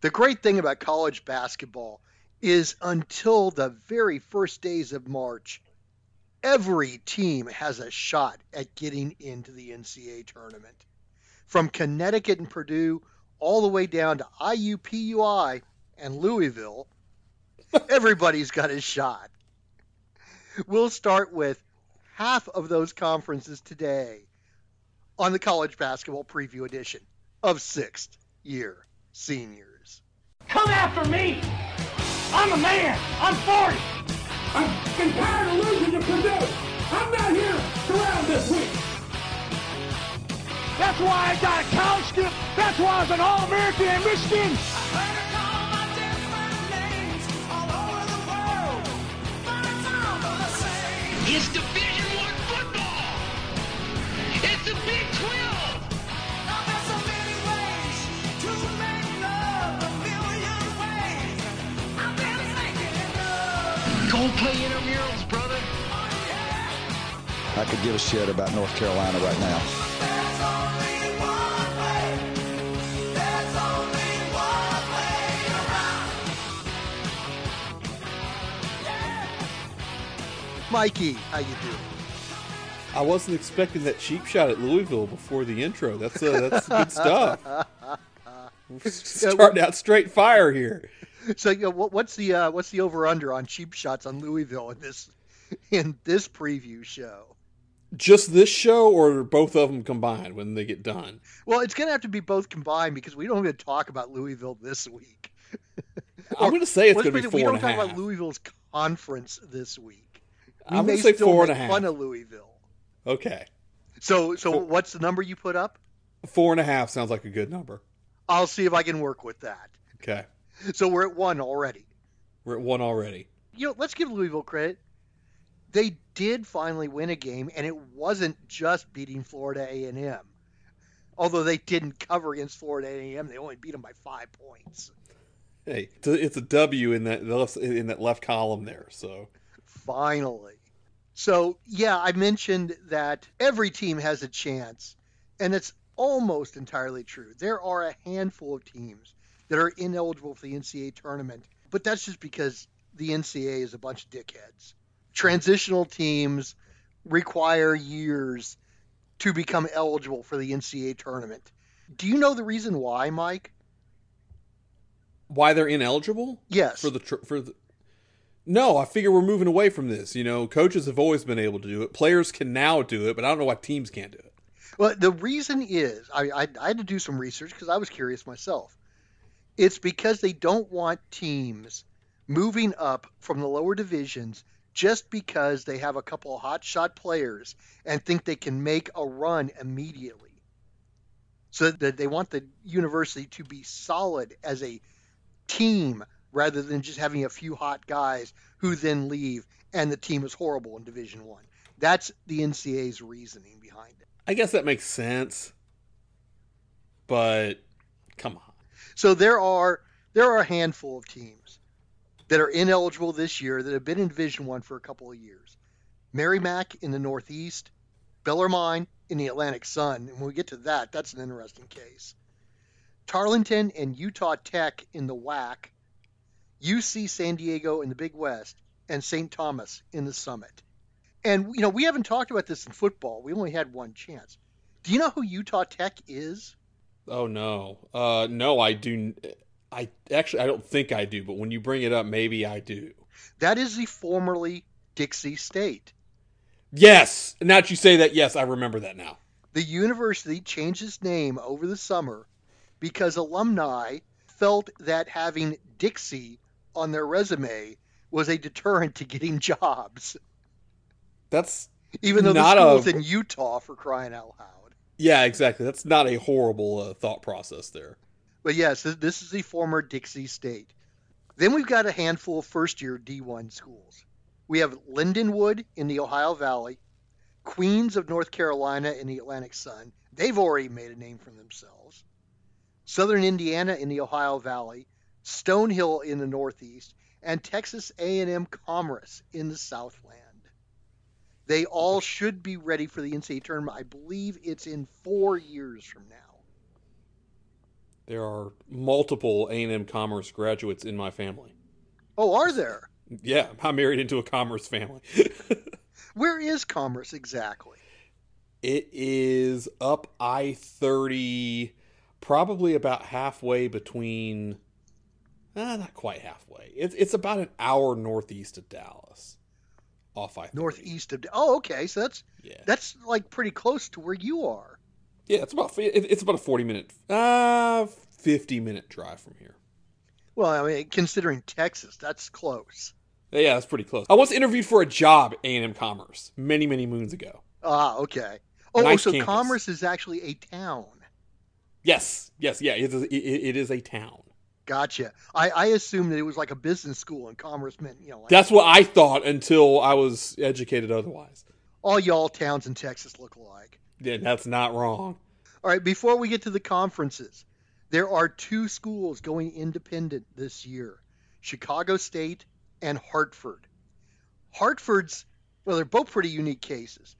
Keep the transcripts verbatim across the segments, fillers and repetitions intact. The great thing about college basketball is until the very first days of March, every team has a shot at getting into the N C double A tournament. From Connecticut and Purdue all the way down to I U P U I and Louisville, everybody's got a shot. We'll start with half of those conferences today on the College Basketball Preview Edition of Sixth Year Seniors. Come after me! I'm a man! I'm forty! I've been tired of losing to Purdue! I'm not here to round this week! That's why I got a college skip! That's why I was an All-American in Michigan! It's Division one football! It's the Big twelve! Now there's so many ways to make love, a million ways. I've been thinking love. Go play intramurals, brother. Oh, yeah. I could give a shit about North Carolina right now. There's only one way. There's only one way around. Yeah. Mikey, how you doing? I wasn't expecting that cheap shot at Louisville before the intro. That's uh, that's good stuff. We're starting out straight fire here. So, you know, what's the uh, what's the over under on cheap shots on Louisville in this in this preview show? Just this show, or both of them combined when they get done? Well, it's going to have to be both combined because we don't even talk about Louisville this week. I'm going to say it's going to be four and a half. We don't talk about Louisville's conference this week. We I'm going to say four and a half. Fun of Louisville. Okay. So, so four. What's the number you put up? Four and a half sounds like a good number. I'll see if I can work with that. Okay. So we're at one already. We're at one already. You know, let's give Louisville credit. They did finally win a game, and it wasn't just beating Florida A and M. Although they didn't cover against Florida A and M, they only beat them by five points. Hey, it's a, it's a W in that left, in that left column there. So finally. So, yeah, I mentioned that every team has a chance, and it's almost entirely true. There are a handful of teams that are ineligible for the N C double A tournament, but that's just because the N C double A is a bunch of dickheads. Transitional teams require years to become eligible for the N C double A tournament. Do you know the reason why, Mike? Why they're ineligible? Yes. For the tr- for the No, I figure we're moving away from this. You know, coaches have always been able to do it. Players can now do it, but I don't know why teams can't do it. Well, the reason is, I, I, I had to do some research because I was curious myself. It's because they don't want teams moving up from the lower divisions just because they have a couple of hotshot players and think they can make a run immediately. So that they want the university to be solid as a team rather than just having a few hot guys who then leave and the team is horrible in Division One. That's the N C double A's reasoning behind it. I guess that makes sense, but come on. So there are there are a handful of teams that are ineligible this year that have been in Division One for a couple of years. Merrimack in the Northeast, Bellarmine in the Atlantic Sun, and when we get to that, that's an interesting case. Tarleton and Utah Tech in the W A C, U C San Diego in the Big West, and Saint Thomas in the Summit. And, you know, we haven't talked about this in football. We only had one chance. Do you know who Utah Tech is? Oh, no. Uh, no, I do. I actually, I don't think I do, but when you bring it up, maybe I do. That is the formerly Dixie State. Yes. Now that you say that, yes, I remember that now. The university changed its name over the summer because alumni felt that having Dixie on their resume was a deterrent to getting jobs. That's even though the school's a... in Utah, for crying out loud. Yeah, exactly. That's not a horrible uh, thought process there. But yes, this is the former Dixie State. Then we've got a handful of first-year D one schools. We have Lindenwood in the Ohio Valley, Queens of North Carolina in the Atlantic Sun. They've already made a name for themselves. Southern Indiana in the Ohio Valley, Stonehill in the Northeast, and Texas A and M Commerce in the Southland. They all should be ready for the N C double A tournament. I believe it's in four years from now. There are multiple A and M Commerce graduates in my family. Oh, are there? Yeah, I'm married into a Commerce family. Where is Commerce exactly? It is up I thirty, probably about halfway between... Uh, not quite halfway. It's it's about an hour northeast of Dallas, off I thirty. Northeast of oh, okay. So that's yeah. that's like pretty close to where you are. Yeah, it's about it's about a forty minute, uh, fifty minute drive from here. Well, I mean, considering Texas, that's close. Yeah, that's pretty close. I once interviewed for a job at A and M Commerce many many moons ago. Ah, okay. Oh, nice so campus. Commerce is actually a town. Yes, yes, yeah. It is, it, it is a town. Gotcha. I, I assumed that it was like a business school and Commerce meant, you know. Like, that's what I thought until I was educated otherwise. All y'all towns in Texas look alike. Yeah, that's not wrong. All right, before we get to the conferences, there are two schools going independent this year, Chicago State and Hartford. Hartford's, well, they're both pretty unique cases.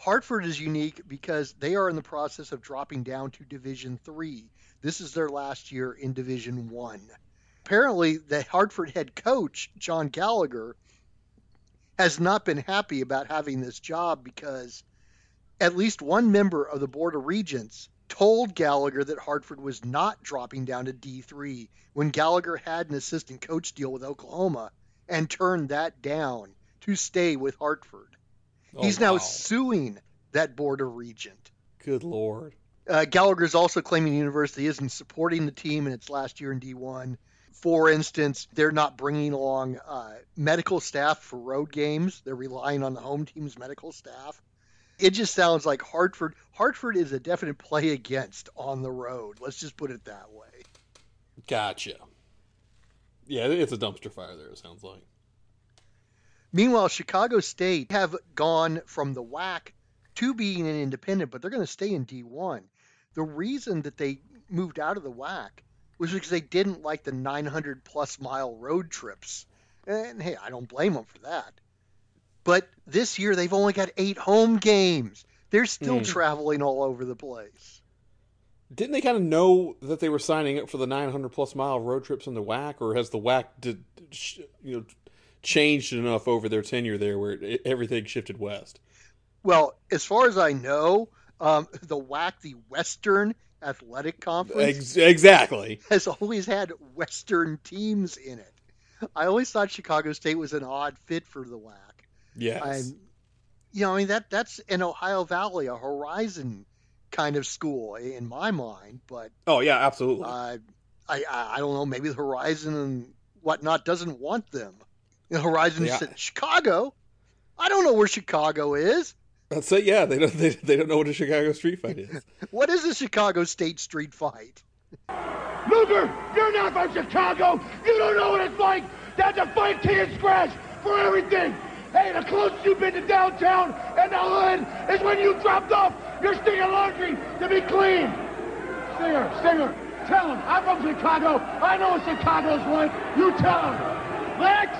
Hartford is unique because they are in the process of dropping down to Division three. This is their last year in Division One. Apparently, the Hartford head coach, John Gallagher, has not been happy about having this job because at least one member of the Board of Regents told Gallagher that Hartford was not dropping down to D three when Gallagher had an assistant coach deal with Oklahoma and turned that down to stay with Hartford. Oh, He's wow. now suing that Board of Regents. Good Lord. Uh, Gallagher is also claiming the university isn't supporting the team in its last year in D one. For instance, they're not bringing along uh, medical staff for road games. They're relying on the home team's medical staff. It just sounds like Hartford. Hartford is a definite play against on the road. Let's just put it that way. Gotcha. Yeah, it's a dumpster fire there, it sounds like. Meanwhile, Chicago State have gone from the W A C to being an independent, but they're going to stay in D one. The reason that they moved out of the W A C was because they didn't like the nine hundred plus mile road trips. And hey, I don't blame them for that. But this year, they've only got eight home games. They're still mm. traveling all over the place. Didn't they kind of know that they were signing up for the nine hundred plus mile road trips in the W A C, or has the W A C did, you know, changed enough over their tenure there where it, everything shifted west? Well, as far as I know, um, the W A C, the Western Athletic Conference, exactly, has always had Western teams in it. I always thought Chicago State was an odd fit for the W A C. Yes. I'm, you know, I mean, that that's an Ohio Valley, a Horizon kind of school in my mind. But oh, yeah, absolutely. Uh, I, I don't know. Maybe the Horizon and whatnot doesn't want them. The Horizon yeah. said, Chicago? I don't know where Chicago is. That's it. Yeah, they don't. They, they don't know what a Chicago street fight is. What is a Chicago State street fight? Luger, you're not from Chicago. You don't know what it's like. That's a fight can scratch for everything. Hey, the closest you've been to downtown and the hood is when you dropped off your stinking laundry to be clean. Singer, singer, tell him I'm from Chicago. I know what Chicago's like. You tell him, Lex.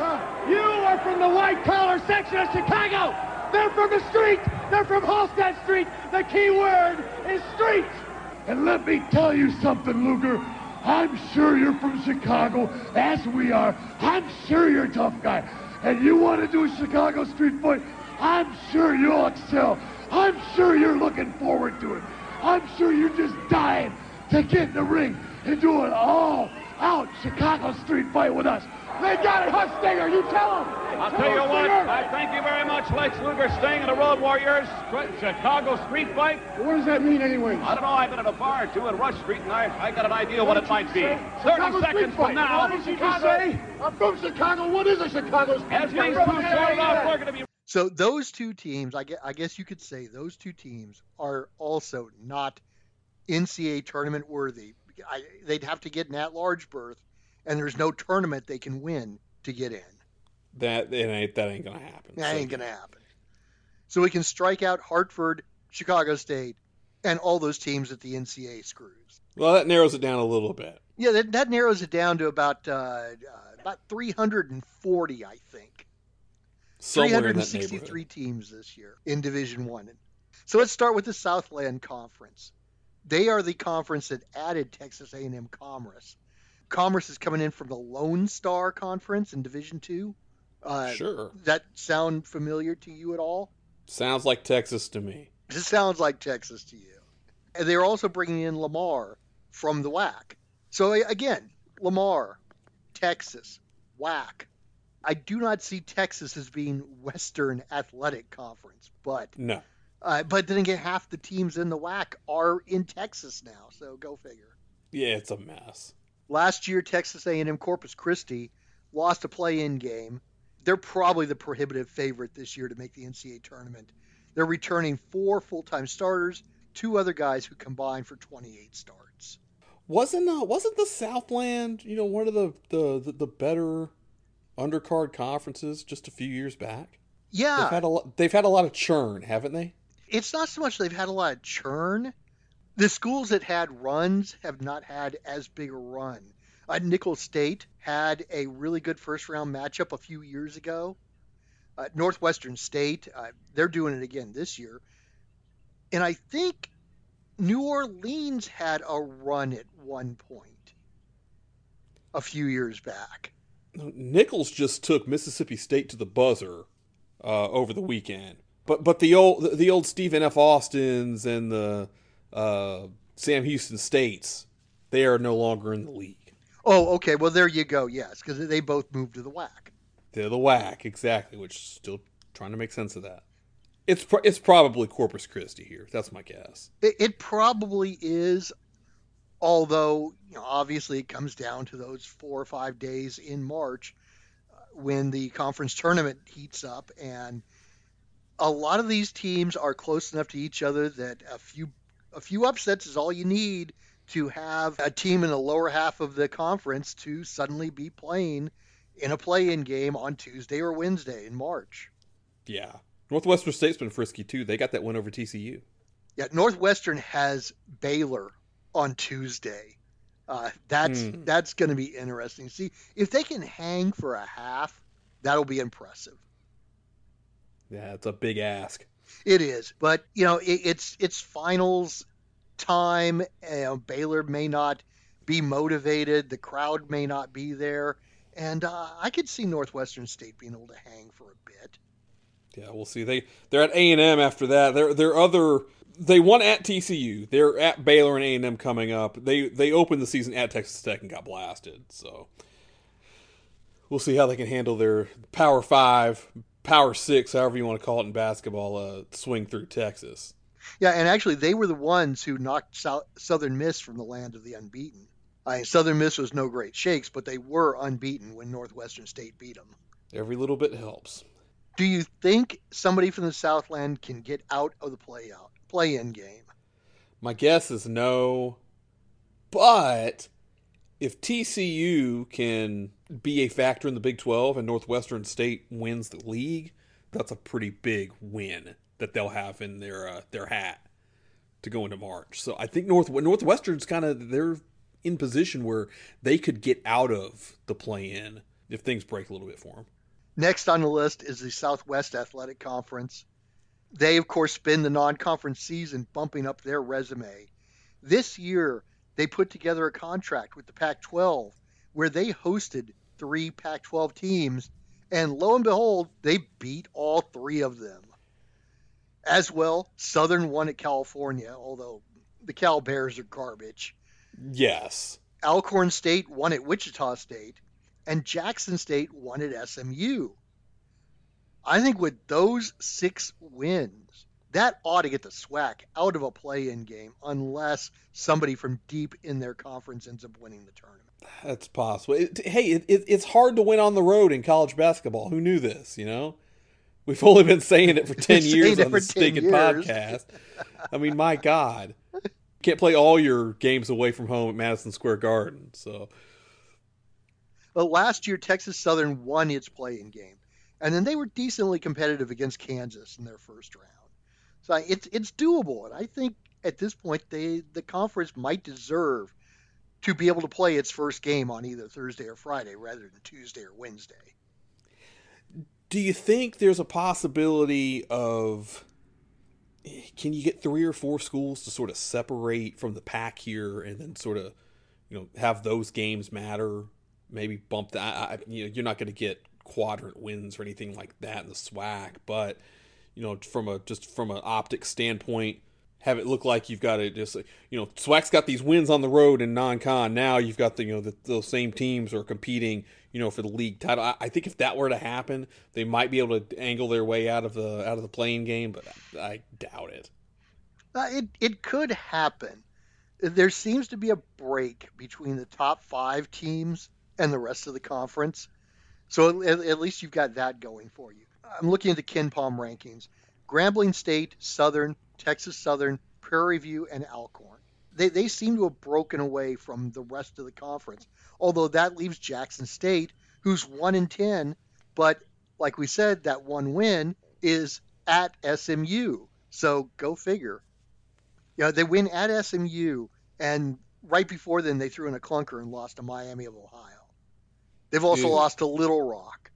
You are from the white collar section of Chicago. They're from the street. They're from Halstead Street. The key word is street. And let me tell you something, Luger. I'm sure you're from Chicago, as we are. I'm sure you're a tough guy. And you want to do a Chicago street fight? I'm sure you'll excel. I'm sure you're looking forward to it. I'm sure you're just dying to get in the ring and do an all-out Chicago street fight with us. They got it, Huff Stinger. You tell them. I'll tell, tell you what. Stinger. I thank you very much, Lex Luger, staying at the Road Warriors Chicago Street Fight. What does that mean, anyway? I don't know. I've been at a bar or two in Rush Street, and I, I got an idea what, what it might be. Chicago thirty seconds from now. What did you just say? I'm from Chicago. What is a Chicago Street As Fight? As things be. So those two teams, I guess, I guess you could say those two teams are also not N C double A tournament worthy. I, they'd have to get an at-large berth. And there's no tournament they can win to get in. That it ain't that ain't gonna happen. That so. ain't gonna happen. So we can strike out Hartford, Chicago State, and all those teams that the N C double A screws. Well, that narrows it down a little bit. Yeah, that, that narrows it down to about uh, uh, about three hundred forty, I think. Somewhere three hundred sixty-three in that teams this year in Division One. So let's start with the Southland Conference. They are the conference that added Texas A and M Commerce. Commerce is coming in from the Lone Star Conference in Division Two. Uh, sure. Does that sound familiar to you at all? Sounds like Texas to me. This sounds like Texas to you. And they're also bringing in Lamar from the W A C. So again, Lamar, Texas, W A C. I do not see Texas as being Western Athletic Conference, but no. Uh, but then again, half the teams in the W A C are in Texas now, so go figure. Yeah, it's a mess. Last year, Texas A and M Corpus Christi lost a play-in game. They're probably the prohibitive favorite this year to make the N C double A tournament. They're returning four full-time starters, two other guys who combined for twenty-eight starts. Wasn't uh, wasn't the Southland, you know, one of the, the, the, the better undercard conferences just a few years back? Yeah. They've had a lot, they've had a lot of churn, haven't they? It's not so much they've had a lot of churn. The schools that had runs have not had as big a run. Uh, Nichols State had a really good first-round matchup a few years ago. Uh, Northwestern State, uh, they're doing it again this year. And I think New Orleans had a run at one point a few years back. Nichols just took Mississippi State to the buzzer uh, over the weekend. But but the old the old Stephen F. Austins and the uh Sam Houston States, they are no longer in the league. Oh, okay. Well, there you go. Yes, because they both moved to the W A C. They're the W A C, exactly. Which still trying to make sense of that. It's pro- it's probably Corpus Christi here. That's my guess. It, it probably is. Although, you know, obviously, it comes down to those four or five days in March uh, when the conference tournament heats up, and a lot of these teams are close enough to each other that a few. A few upsets is all you need to have a team in the lower half of the conference to suddenly be playing in a play-in game on Tuesday or Wednesday in March. Yeah. Northwestern State's been frisky, too. They got that win over T C U. Yeah, Northwestern has Baylor on Tuesday. Uh, that's mm. that's going to be interesting. See, if they can hang for a half, that'll be impressive. Yeah, it's a big ask. It is, but you know it, it's it's finals time. You know, Baylor may not be motivated. The crowd may not be there, and uh, I could see Northwestern State being able to hang for a bit. Yeah, we'll see. They they're at A and M after that. They're they're other. They won at T C U. They're at Baylor and A and M coming up. They they opened the season at Texas Tech and got blasted. So we'll see how they can handle their Power Five. Power Six, however you want to call it in basketball, uh, swing through Texas. Yeah, and actually they were the ones who knocked South, Southern Miss from the land of the unbeaten. I mean, Southern Miss was no great shakes, but they were unbeaten when Northwestern State beat them. Every little bit helps. Do you think somebody from the Southland can get out of the play-out, play-in game? My guess is no, but if T C U can be a factor in the Big twelve and Northwestern State wins the league, that's a pretty big win that they'll have in their uh, their hat to go into March. So I think North Northwestern's kind of, they're in position where they could get out of the play-in if things break a little bit for them. Next on the list is the Southwest Athletic Conference. They, of course, spend the non-conference season bumping up their resume. This year, they put together a contract with the Pac twelve where they hosted three Pac twelve teams, and lo and behold, they beat all three of them. As well, Southern won at California, although the Cal Bears are garbage. Yes. Alcorn State won at Wichita State, and Jackson State won at S M U. I think with those six wins, that ought to get the SWAC out of a play-in game unless somebody from deep in their conference ends up winning the tournament. That's possible. It, hey, it, it, it's hard to win on the road in college basketball. Who knew this, you know? We've only been saying it for ten years on this stinking podcast. I mean, my God. You can't play all your games away from home at Madison Square Garden. So, well, last year, Texas Southern won its play-in game. And then they were decently competitive against Kansas in their first round. So it's it's doable, and I think at this point they the conference might deserve to be able to play its first game on either Thursday or Friday rather than Tuesday or Wednesday. Do you think there's a possibility of can you get three or four schools to sort of separate from the pack here, and then sort of, you know, have those games matter? Maybe bump that. I, you know, you're not going to get quadrant wins or anything like that in the SWAC, but you know, from a just from an optic standpoint, have it look like you've got it. Just you know, SWAC's got these wins on the road and non-con. Now you've got the you know the, those same teams are competing, you know, for the league title. I, I think if that were to happen, they might be able to angle their way out of the out of the play-in game, but I, I doubt it. Uh, it it could happen. There seems to be a break between the top five teams and the rest of the conference. So at, at least you've got that going for you. I'm looking at the Ken Palm rankings. Grambling State, Southern, Texas Southern, Prairie View, and Alcorn. They they seem to have broken away from the rest of the conference, although that leaves Jackson State, who's one and ten, but like we said, that one win is at S M U. So go figure. You know, they win at S M U, and right before then they threw in a clunker and lost to Miami of Ohio. They've also Dude. lost to Little Rock.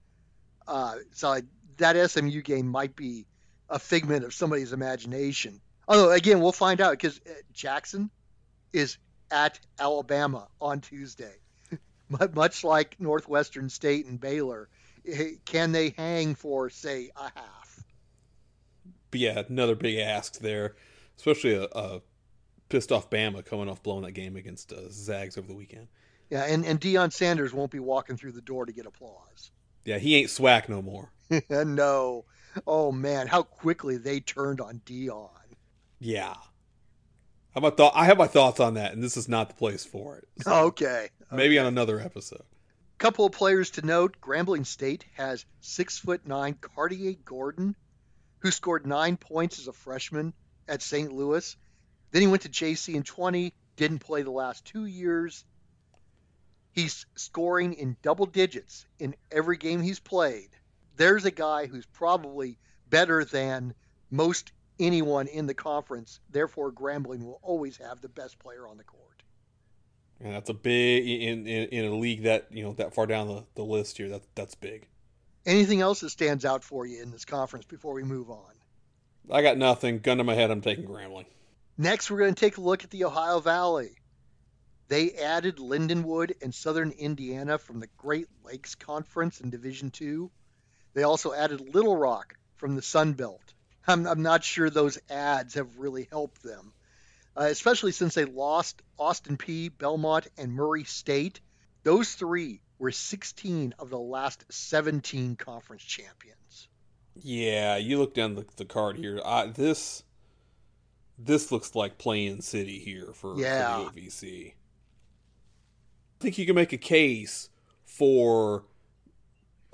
Uh, so that S M U game might be a figment of somebody's imagination. Although, again, we'll find out, because Jackson is at Alabama on Tuesday. Much like Northwestern State and Baylor, can they hang for, say, a half? But yeah, another big ask there, especially a, a pissed-off Bama coming off blowing that game against uh, Zags over the weekend. Yeah, and, and Deion Sanders won't be walking through the door to get applause. Yeah, he ain't SWAC no more. No. Oh, man, how quickly they turned on Deion. Yeah. How thought? I have my thoughts on that, and this is not the place for it. So okay. okay. Maybe on another episode. Couple of players to note. Grambling State has six foot nine Cartier Gordon, who scored nine points as a freshman at Saint Louis. Then he went to J C in twenty, didn't play the last two years. He's scoring in double digits in every game he's played. There's a guy who's probably better than most anyone in the conference. Therefore, Grambling will always have the best player on the court. And that's a big in, in, in a league that, you know, that far down the, the list here. That that's big. Anything else that stands out for you in this conference before we move on? I got nothing. Gun to my head, I'm taking Grambling. Next, we're going to take a look at the Ohio Valley. They added Lindenwood and Southern Indiana from the Great Lakes Conference in Division two. They also added Little Rock from the Sun Belt. I'm, I'm not sure those adds have really helped them, uh, especially since they lost Austin Peay, Belmont, and Murray State. Those three were sixteen of the last seventeen conference champions. Yeah, you look down the, the card here. I, this this looks like play-in city here for, yeah. for the O V C. I think you can make a case for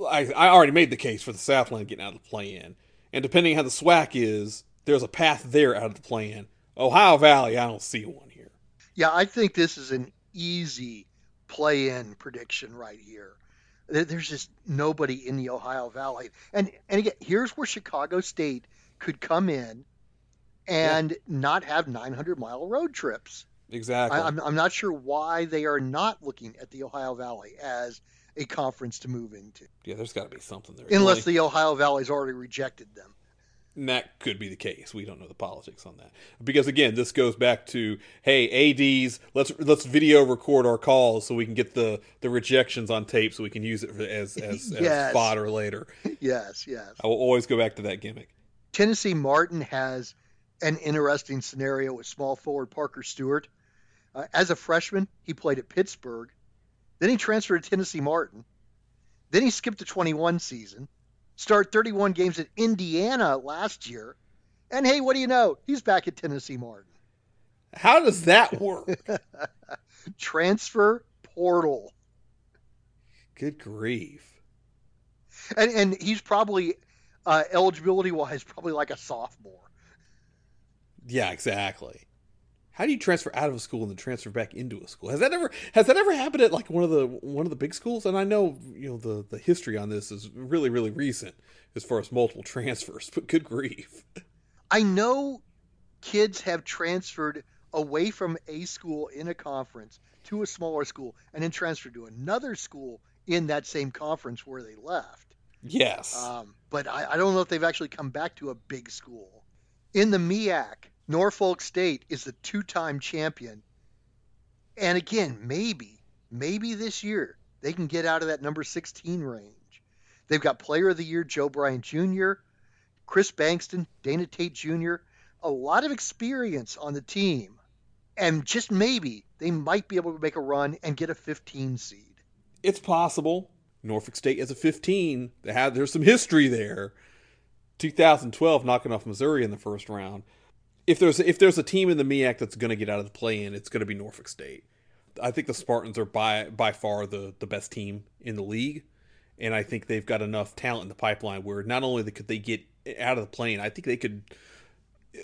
I, I already made the case for the Southland getting out of the play-in, and depending on how the SWAC is, there's a path there out of the play-in. Ohio Valley, I don't see one here. Yeah, I think this is an easy play-in prediction right here. There's just nobody in the Ohio Valley, and and again, here's where Chicago State could come in and yeah. not have nine hundred mile road trips. Exactly. I, I'm, I'm not sure why they are not looking at the Ohio Valley as a conference to move into. Yeah, there's got to be something there. Unless really, the Ohio Valley's already rejected them. And that could be the case. We don't know the politics on that. Because, again, this goes back to, hey, A Ds, let's let's video record our calls so we can get the, the rejections on tape so we can use it as, as, yes. as fodder later. Yes, yes. I will always go back to that gimmick. Tennessee Martin has an interesting scenario with small forward Parker Stewart. Uh, as a freshman, he played at Pittsburgh. Then he transferred to Tennessee Martin. Then he skipped the twenty-one season, started thirty-one games at Indiana last year, and hey, what do you know? He's back at Tennessee Martin. How does that work? Transfer portal. Good grief. And and he's probably, uh, eligibility-wise, probably like a sophomore. Yeah, exactly. How do you transfer out of a school and then transfer back into a school? Has that ever has that ever happened at like one of the one of the big schools? And I know you know the, the history on this is really really recent as far as multiple transfers, but good grief! I know kids have transferred away from a school in a conference to a smaller school and then transferred to another school in that same conference where they left. Yes, um, but I, I don't know if they've actually come back to a big school. In the M E A C, Norfolk State is the two-time champion. And again, maybe, maybe this year they can get out of that number sixteen range. They've got Player of the Year Joe Bryant Junior, Chris Bankston, Dana Tate Junior, a lot of experience on the team. And just maybe they might be able to make a run and get a fifteen seed. It's possible. Norfolk State has a fifteen. They have, there's some history there. two thousand twelve knocking off Missouri in the first round. If there's if there's a team in the M E A C that's going to get out of the play-in, it's going to be Norfolk State. I think the Spartans are by by far the, the best team in the league, and I think they've got enough talent in the pipeline where not only could they get out of the play-in, I think they could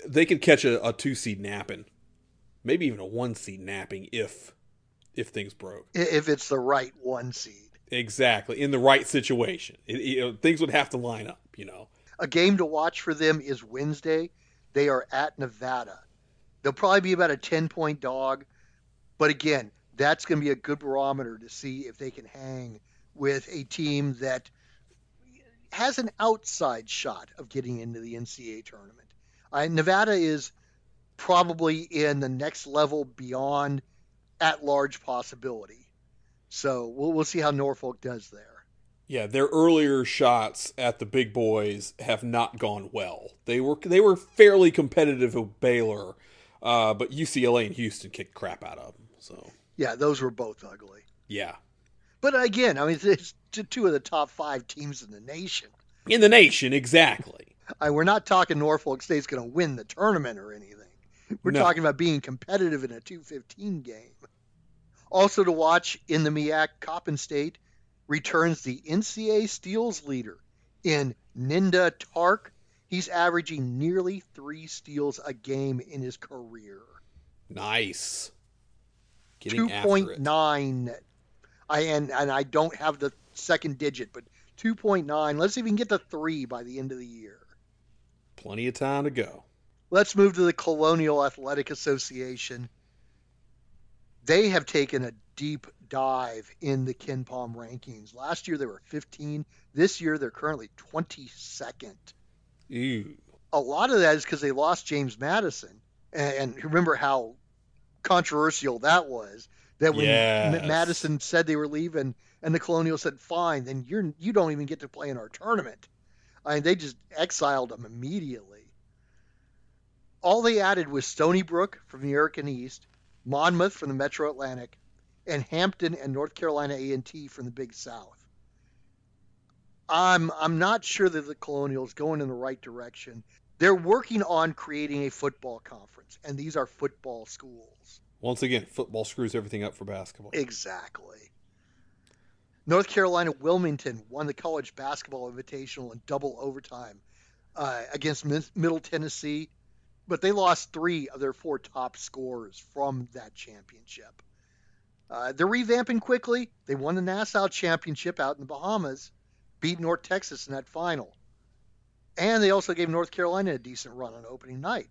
they could catch a, a two seed napping, maybe even a one seed napping if if things broke. If it's the right one seed, exactly, in the right situation, it, you know, things would have to line up. You know, a game to watch for them is Wednesday. They are at Nevada. They'll probably be about a ten-point dog. But again, that's going to be a good barometer to see if they can hang with a team that has an outside shot of getting into the N C double A tournament. Uh, Nevada is probably in the next level beyond at-large possibility. So we'll, we'll see how Norfolk does there. Yeah, their earlier shots at the big boys have not gone well. They were they were fairly competitive with Baylor, uh, but U C L A and Houston kicked crap out of them. So yeah, those were both ugly. Yeah, but again, I mean, it's two of the top five teams in the nation. In the nation, exactly. I, we're not talking Norfolk State's going to win the tournament or anything. We're no. talking about being competitive in a two fifteen game. Also to watch in the M E A C, Coppin State returns the N C double A steals leader in Ninda Tark. He's averaging nearly three steals a game in his career. Nice. Getting two point nine. I and, and I don't have the second digit, but two point nine. Let's see if we can get to three by the end of the year. Plenty of time to go. Let's move to the Colonial Athletic Association. They have taken a deep dive in the KenPom rankings. Last year they were fifteen. This year they're currently twenty-second. Ew. A lot of that is because they lost James Madison, and, and remember how controversial that was. That when yes. M- Madison said they were leaving, and the Colonial said, "Fine, then you're you don't even get to play in our tournament." I mean, they just exiled him immediately. All they added was Stony Brook from the American East, Monmouth from the Metro Atlantic, and Hampton and North Carolina A and T from the Big South. I'm I'm not sure that the Colonial's going in the right direction. They're working on creating a football conference, and these are football schools. Once again, football screws everything up for basketball. Exactly. North Carolina Wilmington won the college basketball invitational in double overtime uh, against Mid- Middle Tennessee, but they lost three of their four top scorers from that championship. Uh, they're revamping quickly. They won the Nassau Championship out in the Bahamas, beat North Texas in that final. And they also gave North Carolina a decent run on opening night.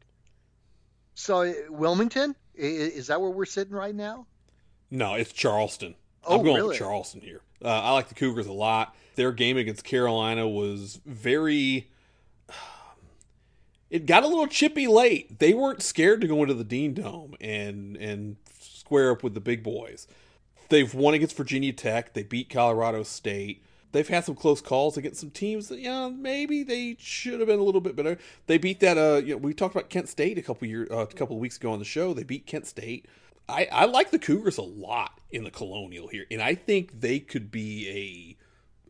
So, Wilmington, is that where we're sitting right now? No, it's Charleston. Oh, I'm going really? with Charleston here. Uh, I like the Cougars a lot. Their game against Carolina was very... It got a little chippy late. They weren't scared to go into the Dean Dome and... and square up with the big boys. They've won against Virginia Tech. They beat Colorado State. They've had some close calls against some teams that, you know, maybe they should have been a little bit better. They beat that. Uh, you know, we talked about Kent State a couple years, uh, a couple of weeks ago on the show. They beat Kent State. I, I like the Cougars a lot in the Colonial here, and I think they could be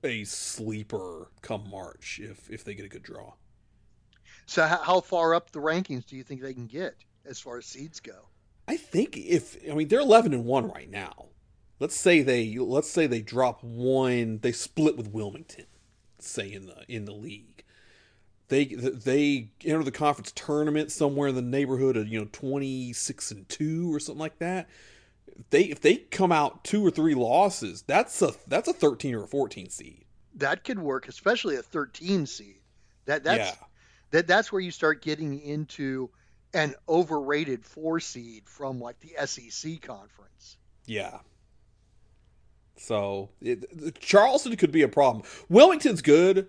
a a sleeper come March if if they get a good draw. So, how far up the rankings do you think they can get as far as seeds go? I think if I mean they're eleven and one right now. Let's say they let's say they drop one. They split with Wilmington, say in the in the league. They they enter the conference tournament somewhere in the neighborhood of you know twenty six and two or something like that. They if they come out two or three losses, that's a that's a thirteen or a fourteen seed. That could work, especially a thirteen seed. That that's yeah. that that's where you start getting into an overrated four seed from like the S E C conference. Yeah. So it, Charleston could be a problem. Wilmington's good.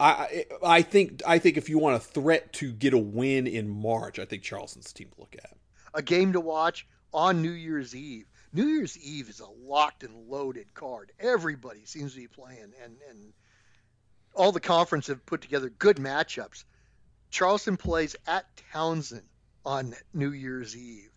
I I think I think if you want a threat to get a win in March, I think Charleston's the team to look at. A game to watch on New Year's Eve. New Year's Eve is a locked and loaded card. Everybody seems to be playing, and, and all the conferences have put together good matchups. Charleston plays at Townsend on New Year's Eve,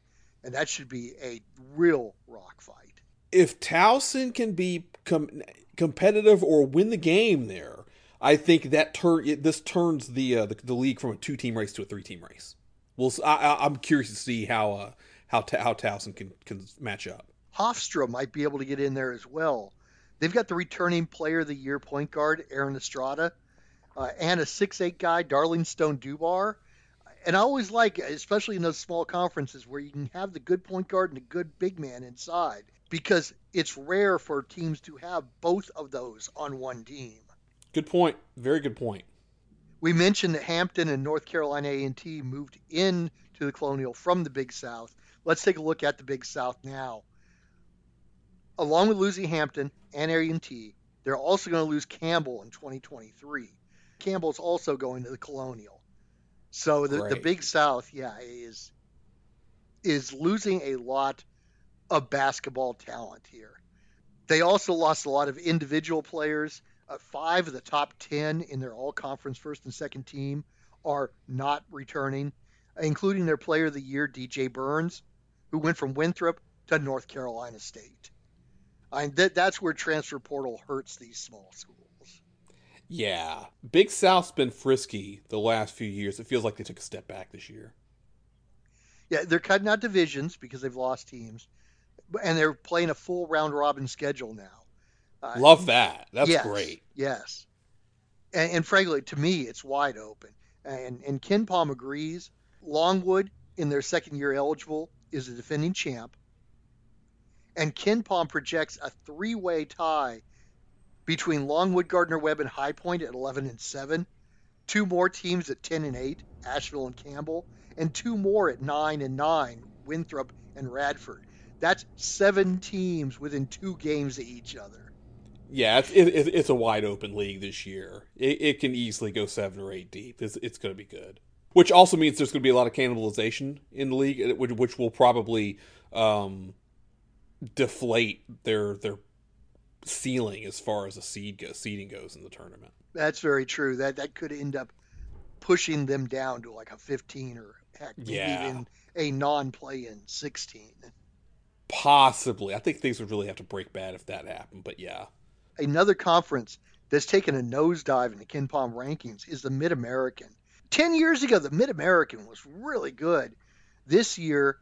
and that should be a real rock fight. If Towson can be com- competitive or win the game there, I think that tur- it, this turns the, uh, the the league from a two-team race to a three-team race. Well, I, I, I'm curious to see how uh, how ta- how Towson can, can match up. Hofstra might be able to get in there as well. They've got the returning player of the year point guard, Aaron Estrada, uh, and a six eight guy, Darling Stone-Dubar. And I always like, especially in those small conferences, where you can have the good point guard and the good big man inside, because it's rare for teams to have both of those on one team. Good point. Very good point. We mentioned that Hampton and North Carolina A and T moved in to the Colonial from the Big South. Let's take a look at the Big South now. Along with losing Hampton and A and T, they're also going to lose Campbell in twenty twenty-three. Campbell's also going to the Colonial. So the, the Big South, yeah, is is losing a lot of basketball talent here. They also lost a lot of individual players. Uh, five of the top ten in their all-conference first and second team are not returning, including their player of the year, D J Burns, who went from Winthrop to North Carolina State. I mean, that, that's where transfer portal hurts these small schools. Yeah. Big South's been frisky the last few years. It feels like they took a step back this year. Yeah, they're cutting out divisions because they've lost teams, and they're playing a full round-robin schedule now. Uh, Love that. That's yes, great. Yes. And, and frankly, to me, it's wide open. And, and Ken Palm agrees. Longwood, in their second year eligible, is a defending champ. And Ken Palm projects a three-way tie between Longwood, Gardner Webb, and High Point at eleven and seven, two more teams at ten and eight, Asheville and Campbell, and two more at nine and nine, Winthrop and Radford. That's seven teams within two games of each other. Yeah, it's it, it's a wide open league this year. It, it can easily go seven or eight deep. It's, it's going to be good, which also means there's going to be a lot of cannibalization in the league, which, which will probably um, deflate their their. ceiling as far as a seed goes, seeding goes in the tournament. That's very true. That that could end up pushing them down to like a fifteen or heck, maybe yeah. even a non-play-in sixteen. Possibly. I think things would really have to break bad if that happened, but yeah. Another conference that's taken a nosedive in the Ken Palm rankings is the Mid-American. Ten years ago, the Mid-American was really good. This year,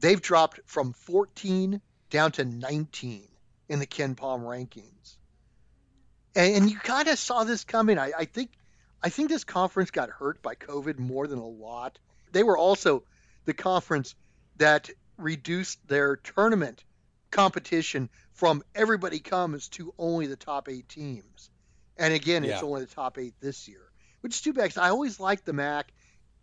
they've dropped from fourteen down to nineteen. In the Ken Palm rankings. And, and you kind of saw this coming. I, I think I think this conference got hurt by COVID more than a lot. They were also the conference that reduced their tournament competition from everybody comes to only the top eight teams. And again, yeah. It's only the top eight this year, which is too bad. I always liked the M A C.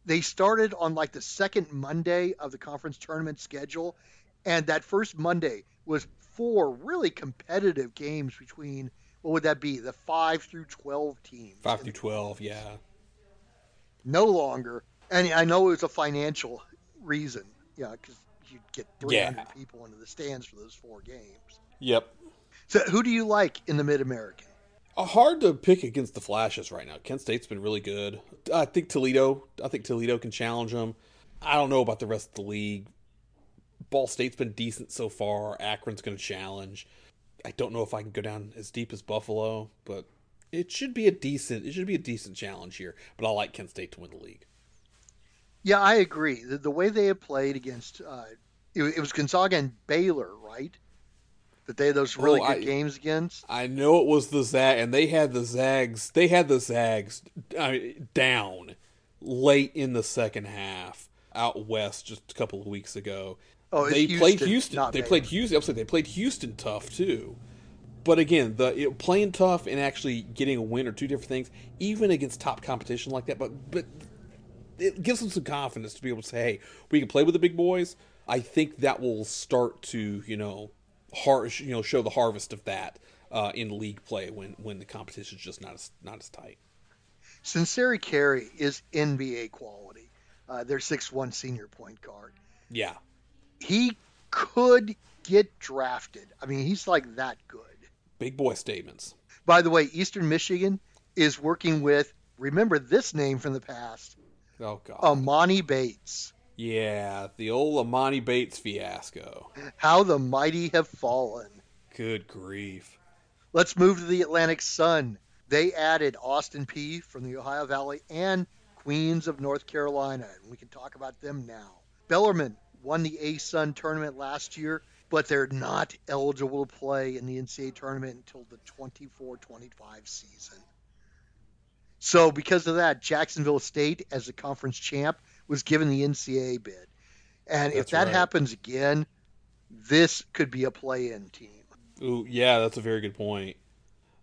They started on like the second Monday of the conference tournament schedule. And that first Monday was four really competitive games between, what would that be, the five through twelve teams. five through twelve, yeah. No longer. And I know it was a financial reason, yeah, because you'd get three hundred yeah. people into the stands for those four games. Yep. So who do you like in the Mid-American? Uh, hard to pick against the Flashes right now. Kent State's been really good. I think Toledo, I think Toledo can challenge them. I don't know about the rest of the league. Ball State's been decent so far. Akron's going to challenge. I don't know if I can go down as deep as Buffalo, but it should be a decent. It should be a decent challenge here. But I like Kent State to win the league. Yeah, I agree. The, the way they have played against uh, it, it was Gonzaga and Baylor, right? That they had those really oh, good I, games against. I know it was the Zag, and they had the Zags. They had the Zags I mean, down late in the second half out west just a couple of weeks ago. Oh, they Houston, played Houston. They Baylor. played Houston. I'm sorry, they played Houston tough too, but again, the it, playing tough and actually getting a win are two different things, even against top competition like that. But but it gives them some confidence to be able to say, "Hey, we can play with the big boys." I think that will start to you know, har- you know, show the harvest of that uh, in league play when, when the competition's just not as not as tight. Sincere Carey is N B A quality. Uh, their six one senior point guard. Yeah. He could get drafted. I mean, he's like that good. Big boy statements. By the way, Eastern Michigan is working with, remember this name from the past. Oh, God. Amani Bates. Yeah, the old Amani Bates fiasco. How the mighty have fallen. Good grief. Let's move to the Atlantic Sun. They added Austin Peay from the Ohio Valley and Queens of North Carolina. And we can talk about them now. Bellarmine won the A-Sun tournament last year, but they're not eligible to play in the N C A A tournament until the twenty-four twenty-five season. So because of that, Jacksonville State, as the conference champ, was given the N C A A bid. And that's if that right. happens again, this could be a play-in team. Ooh, yeah, that's a very good point.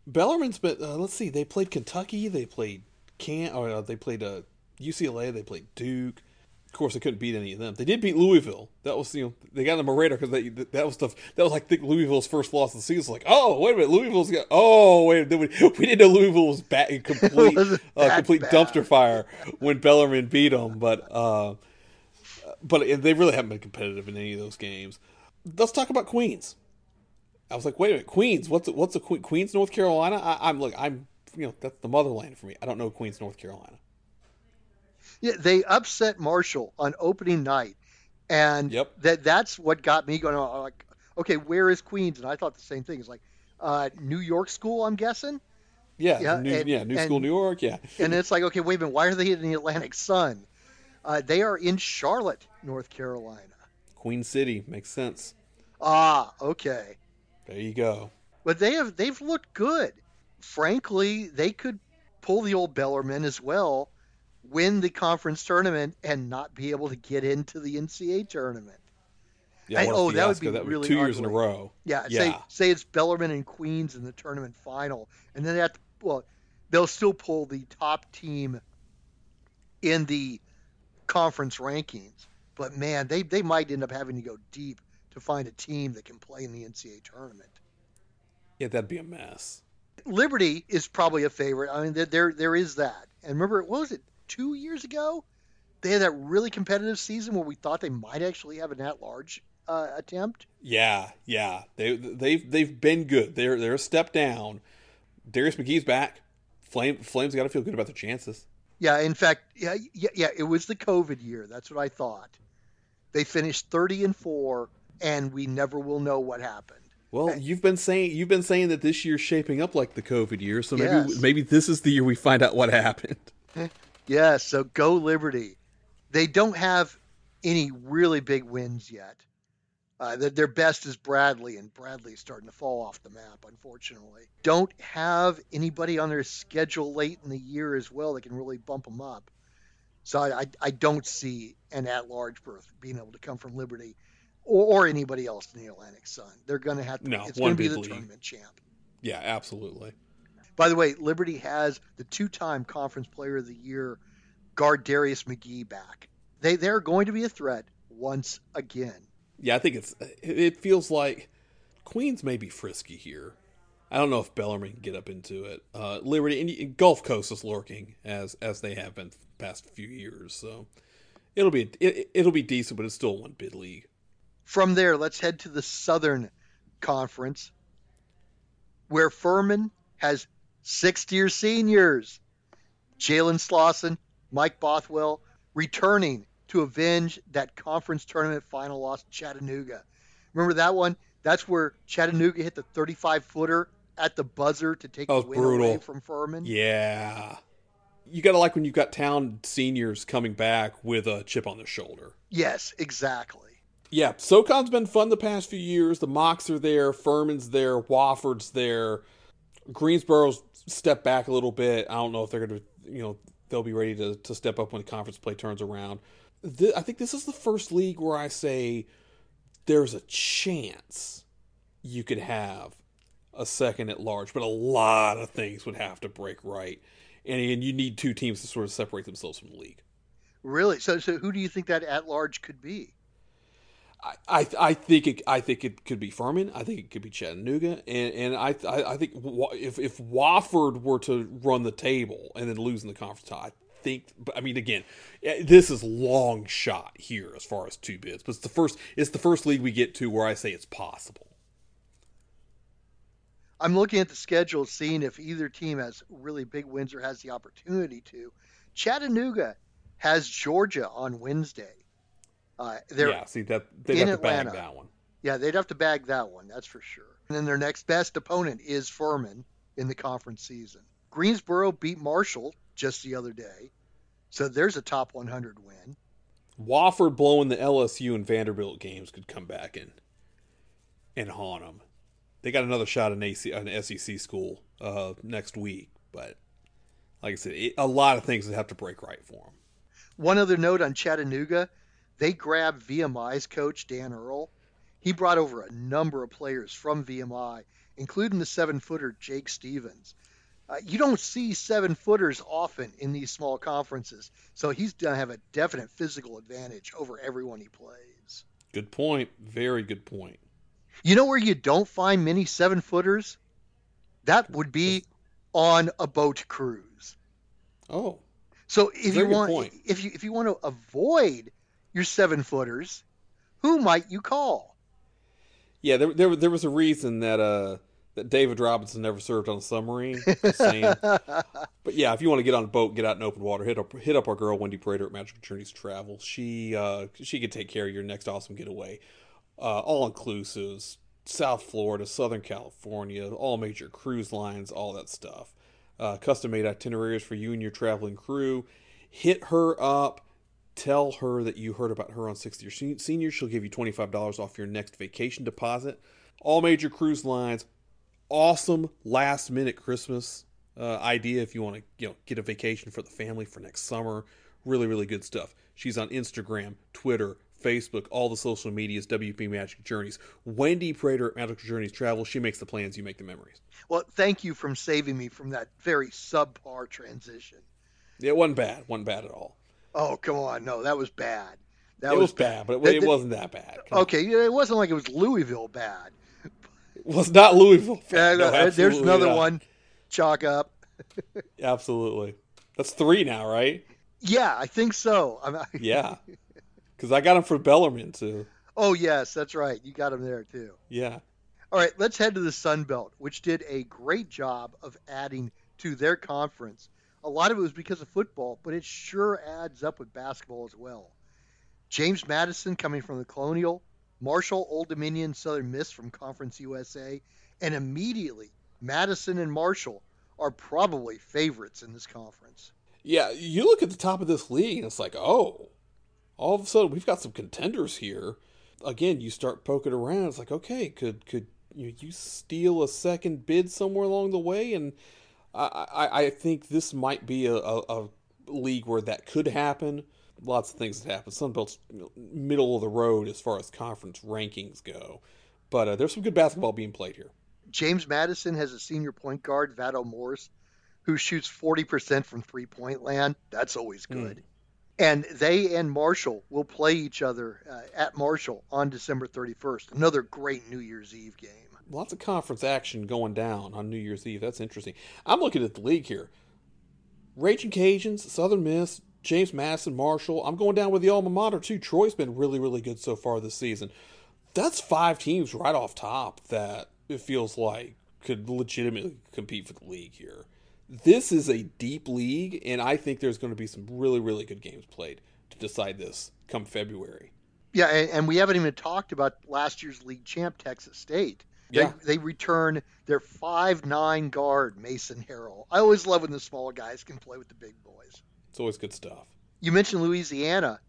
Bellarmine's been, uh, let's see, they played Kentucky, they played Can, or uh, they played uh, U C L A, they played Duke. Of course, they couldn't beat any of them. They did beat Louisville. That was, you know, they got on my radar because that was tough. That was like think Louisville's first loss of the season. It's like, oh, wait a minute, Louisville's got. Oh, wait, we, we didn't know Louisville was bat, complete, uh, complete bad. dumpster fire when Bellarmine beat them. But uh, but they really haven't been competitive in any of those games. Let's talk about Queens. I was like, wait a minute, Queens. What's a, what's a que- Queens, North Carolina? I, I'm look, I'm you know that's the motherland for me. I don't know Queens, North Carolina. Yeah, they upset Marshall on opening night, and yep. that that's what got me going, like, okay, where is Queens? And I thought the same thing. It's like, uh, New York school, I'm guessing? Yeah, yeah, New, and, yeah, new and, school, New York, yeah. And it's like, okay, wait a minute, why are they in the Atlantic Sun? Uh, they are in Charlotte, North Carolina. Queen City, makes sense. Ah, okay. There you go. But they have, they've looked good. Frankly, they could pull the old Bellarmine as well, win the conference tournament and not be able to get into the N C A A tournament. Yeah, I, oh, that would be that really two years in a row. Yeah, yeah. Say, say it's Bellarmine and Queens in the tournament final, and then they have to, well, they'll still pull the top team in the conference rankings. But man, they they might end up having to go deep to find a team that can play in the N C A A tournament. Yeah, that'd be a mess. Liberty is probably a favorite. I mean, there there is that. And remember, what was it? Two years ago, they had that really competitive season where we thought they might actually have an at-large uh, attempt. Yeah, yeah, they they've they've been good. They're they're a step down. Darius McGee's back. Flame Flames got to feel good about their chances. Yeah, in fact, yeah, yeah, yeah. It was the COVID year. That's what I thought. They finished thirty and four, and we never will know what happened. Well, and, you've been saying you've been saying that this year's shaping up like the COVID year, so maybe yes. maybe this is the year we find out what happened. Yeah, so go Liberty. They don't have any really big wins yet. Uh, their, their best is Bradley, and Bradley's starting to fall off the map, unfortunately. Don't have anybody on their schedule late in the year as well that can really bump them up. So I, I, I don't see an at-large berth being able to come from Liberty or, or anybody else in the Atlantic Sun. They're going to have to no, it's going to be the league. Tournament champ. Yeah, absolutely. By the way, Liberty has the two-time Conference Player of the Year guard Darius McGee back. They they're going to be a threat once again. Yeah, I think it's it feels like Queens may be frisky here. I don't know if Bellarmine can get up into it. Uh, Liberty and, and Gulf Coast is lurking as as they have been the past few years. So it'll be it, it'll be decent, but it's still one bid league. From there, let's head to the Southern Conference, where Furman has sixth-year seniors, Jalen Slauson, Mike Bothwell, returning to avenge that conference tournament final loss to Chattanooga. Remember that one? That's where Chattanooga hit the thirty-five footer at the buzzer to take the win brutal. away from Furman. Yeah. You got to like when you've got town seniors coming back with a chip on their shoulder. Yes, exactly. Yeah, SoCon's been fun the past few years. The Mocs are there. Furman's there. Wofford's there. Greensboro's stepped back a little bit. I don't know if they're going to, you know, they'll be ready to, to step up when conference play turns around. The, I think this is the first league where I say there's a chance you could have a second at large, but a lot of things would have to break right. And, and you need two teams to sort of separate themselves from the league. Really? So so who do you think that at large could be? I, I I think it I think it could be Furman. I think it could be Chattanooga, and and I I, I think if if Wofford were to run the table and then lose in the conference tie, I think. I mean, again, this is long shot here as far as two bids, but it's the first it's the first league we get to where I say it's possible. I'm looking at the schedule, seeing if either team has really big wins or has the opportunity to. Chattanooga has Georgia on Wednesday. Uh, they're yeah, see that they'd have to Atlanta. bag that one. Yeah, they'd have to bag that one, that's for sure. And then their next best opponent is Furman in the conference season. Greensboro beat Marshall just the other day, so there's a top one hundred win. Wofford blowing the L S U and Vanderbilt games could come back in and haunt them. They got another shot at an S E C school uh, next week, but like I said, it, a lot of things that have to break right for them. One other note on Chattanooga. They grabbed V M I's coach, Dan Earl. He brought over a number of players from V M I, including the seven-footer Jake Stevens. Uh, you don't see seven-footers often in these small conferences, so he's going to have a definite physical advantage over everyone he plays. Good point. Very good point. You know where you don't find many seven-footers? That would be on a boat cruise. Oh. So if you want, if you if you want to avoid your seven-footers, who might you call? Yeah, there, there, there was a reason that uh, that David Robinson never served on a submarine. But yeah, if you want to get on a boat, get out in open water, hit up hit up our girl Wendy Prater at Magical Journeys Travel. She uh, she could take care of your next awesome getaway. Uh, all inclusives, South Florida, Southern California, all major cruise lines, all that stuff. Uh, custom made itineraries for you and your traveling crew. Hit her up. Tell her that you heard about her on sixth Year Senior. She'll give you twenty-five dollars off your next vacation deposit. All major cruise lines. Awesome last-minute Christmas uh, idea if you want to you know, get a vacation for the family for next summer. Really, really good stuff. She's on Instagram, Twitter, Facebook, all the social medias, W P Magic Journeys. Wendy Prater at Magic Journeys Travel. She makes the plans. You make the memories. Well, thank you for saving me from that very subpar transition. It wasn't bad. Wasn't bad at all. Oh, come on. No, that was bad. That it was bad, but it, that, it wasn't that bad. Come okay, on. It wasn't like it was Louisville bad. It was not Louisville bad. No, no, there's another not. one. Chalk up. Absolutely. That's three now, right? Yeah, I think so. I'm, I... Yeah, because I got them for Bellarmine, too. Oh, yes, that's right. You got them there, too. Yeah. All right, let's head to the Sun Belt, which did a great job of adding to their conference. A lot of it was because of football, but it sure adds up with basketball as well. James Madison coming from the Colonial, Marshall, Old Dominion, Southern Miss from Conference U S A, and immediately Madison and Marshall are probably favorites in this conference. Yeah, you look at the top of this league and it's like, oh, all of a sudden we've got some contenders here. Again, you start poking around. It's like, okay, could could you, you steal a second bid somewhere along the way? And I, I think this might be a, a, a league where that could happen. Lots of things that happen. Sunbelt's middle of the road as far as conference rankings go. But uh, there's some good basketball being played here. James Madison has a senior point guard, Vado Morris, who shoots forty percent from three-point land. That's always good. Mm. And they and Marshall will play each other uh, at Marshall on December thirty-first. Another great New Year's Eve game. Lots of conference action going down on New Year's Eve. That's interesting. I'm looking at the league here. Raging Cajuns, Southern Miss, James Madison, Marshall. I'm going down with the alma mater, too. Troy's been really, really good so far this season. That's five teams right off top that it feels like could legitimately compete for the league here. This is a deep league, and I think there's going to be some really, really good games played to decide this come February. Yeah, and we haven't even talked about last year's league champ, Texas State. Yeah. They, they return their five nine guard, Mason Harrell. I always love when the small guys can play with the big boys. It's always good stuff. You mentioned Louisiana.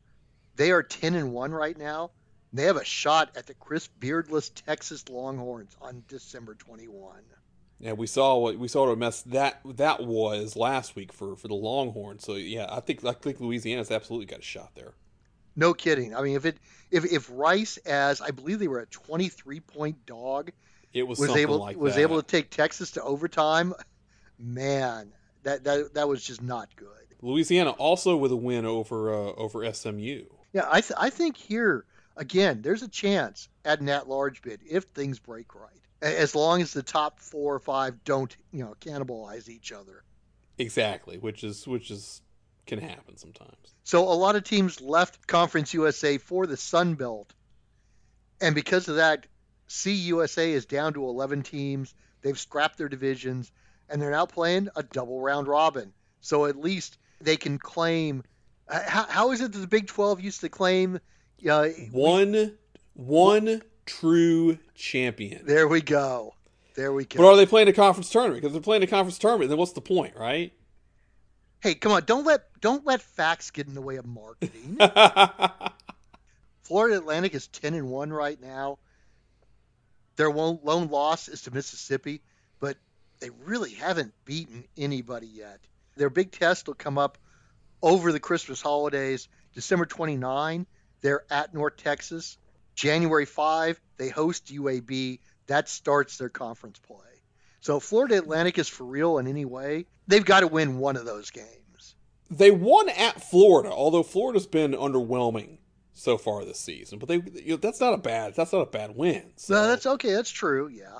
They are ten and one right now. They have a shot at the crisp, beardless Texas Longhorns on December twenty-first. Yeah, we saw what we saw what a mess that that was last week for, for the Longhorns. So yeah, I think I think Louisiana's absolutely got a shot there. No kidding. I mean, if it if if Rice, as I believe they were a twenty-three point dog, It was, was something able like was that. able to take Texas to overtime. Man, that that that was just not good. Louisiana also with a win over uh, over S M U. Yeah, I th- I think here again, there's a chance at an at-large bid if things break right, as long as the top four or five don't, you know, cannibalize each other. Exactly, which is which is can happen sometimes. So a lot of teams left Conference U S A for the Sun Belt, and because of that, C U S A is down to eleven teams. They've scrapped their divisions, and they're now playing a double round robin. So at least they can claim. Uh, how, how is it that the Big twelve used to claim uh, one we, one what? true champion? There we go. There we go. But are they playing a conference tournament? Because if they're playing a conference tournament, then what's the point, right? Hey, come on! Don't let don't let facts get in the way of marketing. Florida Atlantic is ten and one right now. Their lone loss is to Mississippi, but they really haven't beaten anybody yet. Their big test will come up over the Christmas holidays. December twenty-ninth, they're at North Texas. January fifth, they host U A B. That starts their conference play. So Florida Atlantic is for real in any way. They've got to win one of those games. They won at Florida, although Florida's been underwhelming so far this season, but they you know, that's not a bad that's not a bad win. So. No, that's okay. That's true. Yeah,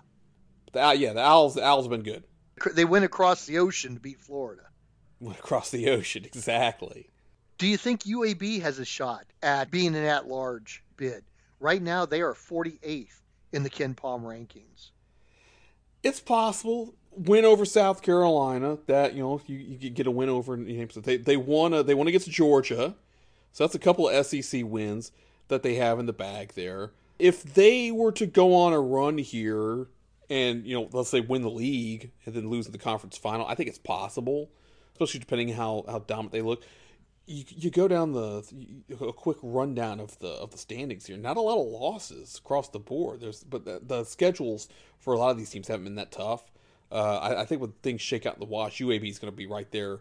but the, yeah. The Owls, the Owls have been good. They went across the ocean to beat Florida. Went across the ocean, exactly. Do you think U A B has a shot at being an at-large bid? Right now, they are forty-eighth in the Ken Palm rankings. It's possible. Win over South Carolina. That you know, you you get a win over. You know, they they want to they want to get to Georgia. So that's a couple of S E C wins that they have in the bag there. If they were to go on a run here and, you know, let's say win the league and then lose in the conference final, I think it's possible, especially depending how, how dominant they look. You you go down the you, a quick rundown of the of the standings here. Not a lot of losses across the board. There's but the, the schedules for a lot of these teams haven't been that tough. Uh, I, I think when things shake out in the wash, U A B is going to be right there.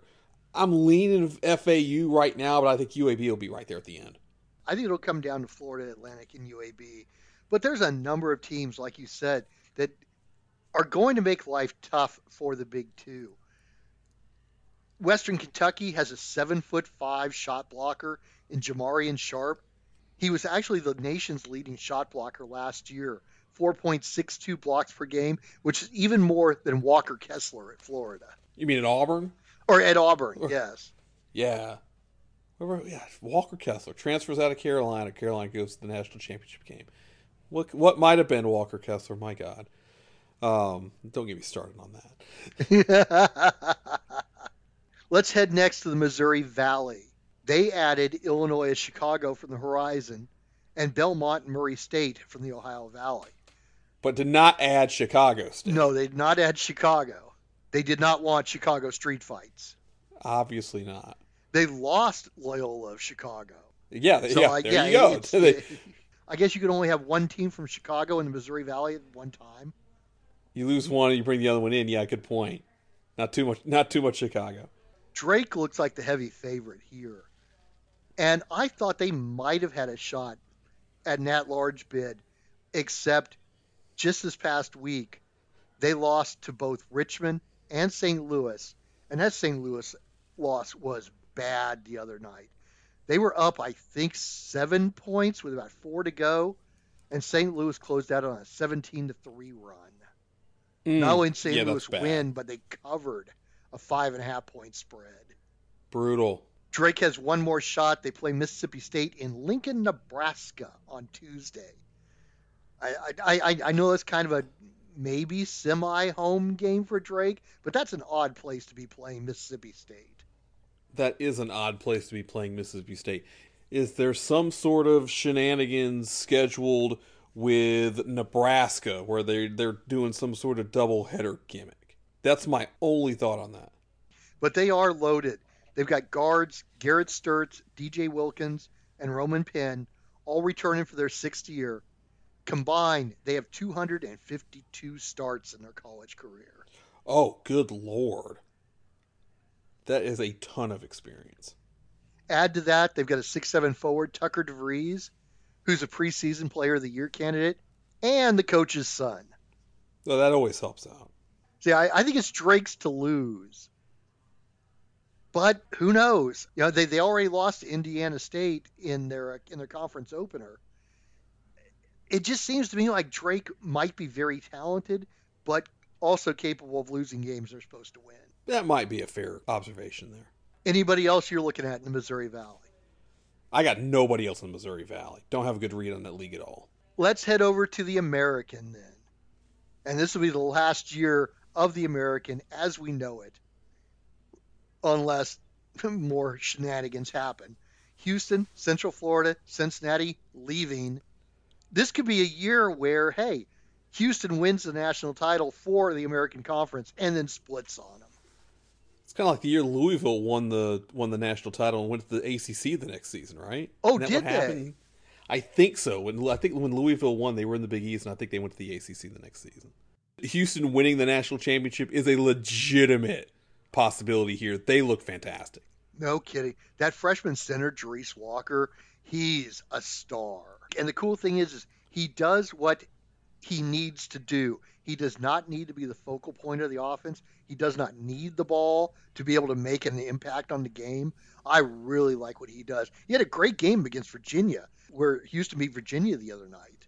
I'm leaning F A U right now, but I think U A B will be right there at the end. I think it'll come down to Florida Atlantic and U A B. But there's a number of teams, like you said, that are going to make life tough for the Big Two. Western Kentucky has a seven foot five shot blocker in Jamarian Sharp. He was actually the nation's leading shot blocker last year, four point six two blocks per game, which is even more than Walker Kessler at Florida. You mean at Auburn? Or at Auburn, or, yes. Yeah. Walker Kessler transfers out of Carolina. Carolina goes to the national championship game. What what might have been Walker Kessler? My God. Um, don't get me started on that. Let's head next to the Missouri Valley. They added Illinois and Chicago from the Horizon and Belmont and Murray State from the Ohio Valley. But did not add Chicago State. No, they did not add Chicago. They did not want Chicago street fights. Obviously not. They lost Loyola of Chicago. Yeah, so yeah I, there yeah, you go. It's, it's, I guess you could only have one team from Chicago in the Missouri Valley at one time. You lose one and you bring the other one in. Yeah, good point. Not too much, not too much Chicago. Drake looks like the heavy favorite here. And I thought they might have had a shot at an at-large bid, except just this past week, they lost to both Richmond and Saint Louis, and that Saint Louis loss was bad the other night. They were up, I think, seven points with about four to go, and Saint Louis closed out on a seventeen to three run. Mm, Not only did Saint yeah, Louis win, but they covered a five and a half point spread. Brutal. Drake has one more shot. They play Mississippi State in Lincoln, Nebraska on Tuesday. I I I, I know that's kind of a maybe semi-home game for Drake, but that's an odd place to be playing Mississippi State. That is an odd place to be playing Mississippi State. Is there some sort of shenanigans scheduled with Nebraska where they're, they're doing some sort of doubleheader gimmick? That's my only thought on that. But they are loaded. They've got guards, Garrett Sturts, D J Wilkins, and Roman Penn, all returning for their sixth year. Combined, they have two hundred fifty-two starts in their college career. Oh, good Lord. That is a ton of experience. Add to that, they've got a six seven forward, Tucker DeVries, who's a preseason player of the year candidate, and the coach's son. Well, that always helps out. See, I, I think it's Drake's to lose. But who knows? You know, they, they already lost to Indiana State in their in their conference opener. it just seems to me like Drake might be very talented, but also capable of losing games they're supposed to win. That might be a fair observation there. Anybody else you're looking at in the Missouri Valley? I got nobody else in the Missouri Valley. Don't have a good read on that league at all. Let's head over to the American then. And this will be the last year of the American as we know it, unless more shenanigans happen. Houston, Central Florida, Cincinnati leaving. This could be a year where, hey, Houston wins the national title for the American Conference and then splits on them. It's kind of like the year Louisville won the won the national title and went to the A C C the next season, right? Oh, did they? I think so. When, I think when Louisville won, they were in the Big East, and I think they went to the A C C the next season. Houston winning the national championship is a legitimate possibility here. They look fantastic. No kidding. That freshman center, Jerice Walker, he's a star. And the cool thing is, is he does what he needs to do. He does not need to be the focal point of the offense. He does not need the ball to be able to make an impact on the game. I really like what he does. He had a great game against Virginia, where Houston beat Virginia the other night.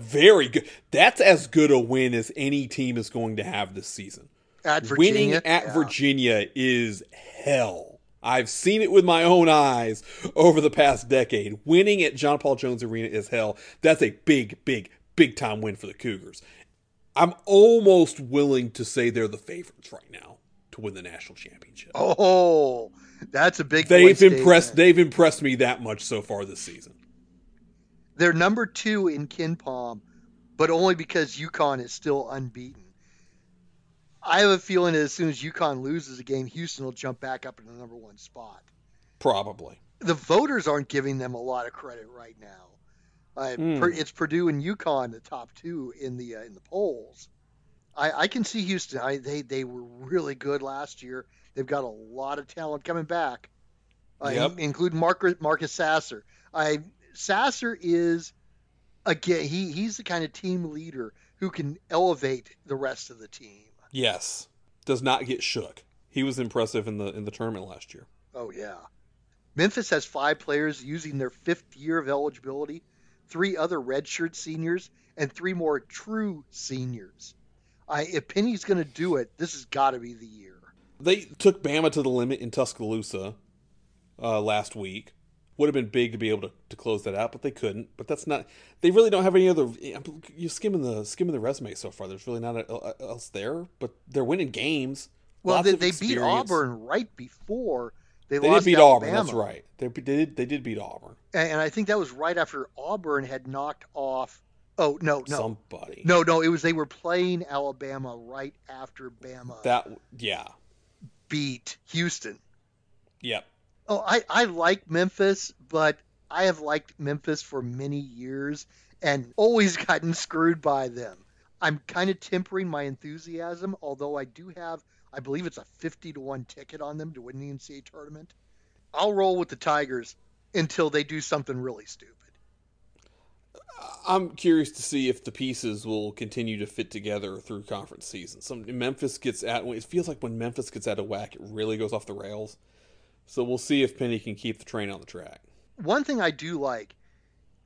Very good. That's as good a win as any team is going to have this season. At Virginia, winning at yeah. Virginia is hell. I've seen it with my own eyes over the past decade. Winning at John Paul Jones Arena is hell. That's a big, big, big time win for the Cougars. I'm almost willing to say they're the favorites right now to win the national championship. Oh, that's a big they've impressed statement. They've impressed me that much so far this season. They're number two in KenPom, but only because UConn is still unbeaten. I have a feeling that as soon as UConn loses a game, Houston will jump back up into the number one spot. Probably. The voters aren't giving them a lot of credit right now. Uh, mm. It's Purdue and UConn, the top two in the uh, in the polls. I, I can see Houston. I, they they were really good last year. They've got a lot of talent coming back, uh, yep. in, including Marcus, Marcus Sasser. I Sasser is again he he's the kind of team leader who can elevate the rest of the team. Yes, does not get shook. He was impressive in the in the tournament last year. Oh yeah, Memphis has five players using their fifth year of eligibility, three other redshirt seniors, and three more true seniors. I, if Penny's going to do it, this has got to be the year. They took Bama to the limit in Tuscaloosa uh, last week. Would have been big to be able to, to close that out, but they couldn't. But that's not. They really don't have any other. You're skimming the skimming the resume so far. There's really not a, a, else there. But they're winning games. Well, they, they beat Auburn right before. They, they lost did beat Alabama. Auburn, that's right. They, they, did, they did beat Auburn. And I think that was right after Auburn had knocked off, oh, no, no. Somebody. No, no, it was they were playing Alabama right after Bama. That, yeah. Beat Houston. Yep. Oh, I, I like Memphis, but I have liked Memphis for many years and always gotten screwed by them. I'm kind of tempering my enthusiasm, although I do have... I believe it's a fifty to one ticket on them to win the N C A A tournament. I'll roll with the Tigers until they do something really stupid. I'm curious to see if the pieces will continue to fit together through conference season. Some Memphis gets out. It feels like when Memphis gets out of whack, it really goes off the rails. So we'll see if Penny can keep the train on the track. One thing I do like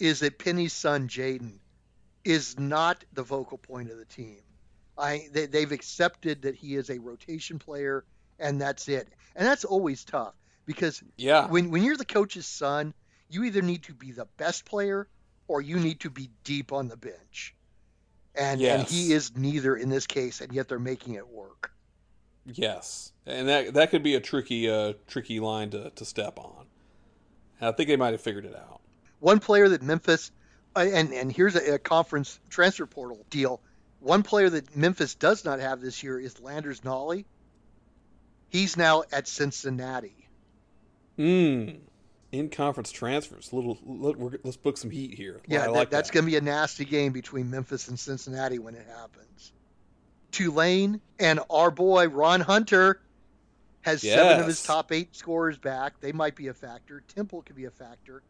is that Penny's son, Jaden, is not the vocal point of the team. I they, they've accepted that he is a rotation player, and that's it. And that's always tough because yeah. when when you're the coach's son, you either need to be the best player or you need to be deep on the bench. And yes. and he is neither in this case, and yet they're making it work. Yes, and that that could be a tricky uh, tricky line to, to step on. And I think they might have figured it out. One player that Memphis, uh, and, and here's a, a conference transfer portal deal, one player that Memphis does not have this year is Landers Nolley. He's now at Cincinnati. Mm. In conference transfers. Little, let, we're, let's book some heat here. Yeah, I like that, that's that. Going to be a nasty game between Memphis and Cincinnati when it happens. Tulane and our boy Ron Hunter has yes. seven of his top eight scorers back. They might be a factor. Temple could be a factor.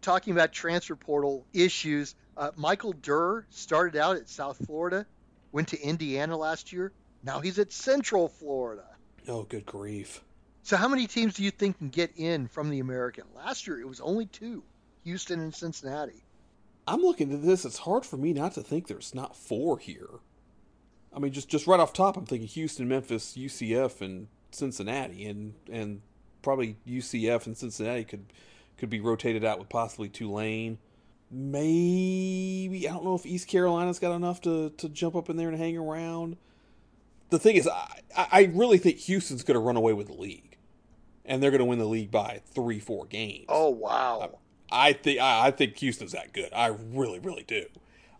Talking about transfer portal issues, uh, Michael Durr started out at South Florida, went to Indiana last year. Now he's at Central Florida. Oh, good grief. So how many teams do you think can get in from the American? Last year it was only two, Houston and Cincinnati. I'm looking at this, it's hard for me not to think there's not four here. I mean, just, just right off top, I'm thinking Houston, Memphis, U C F, and Cincinnati, and and probably U C F and Cincinnati could could be rotated out with possibly Tulane. Maybe, I don't know if East Carolina's got enough to, to jump up in there and hang around. The thing is, I, I really think Houston's going to run away with the league, and they're going to win the league by three, four games. Oh, wow. I, I think I, I think Houston's that good. I really, really do.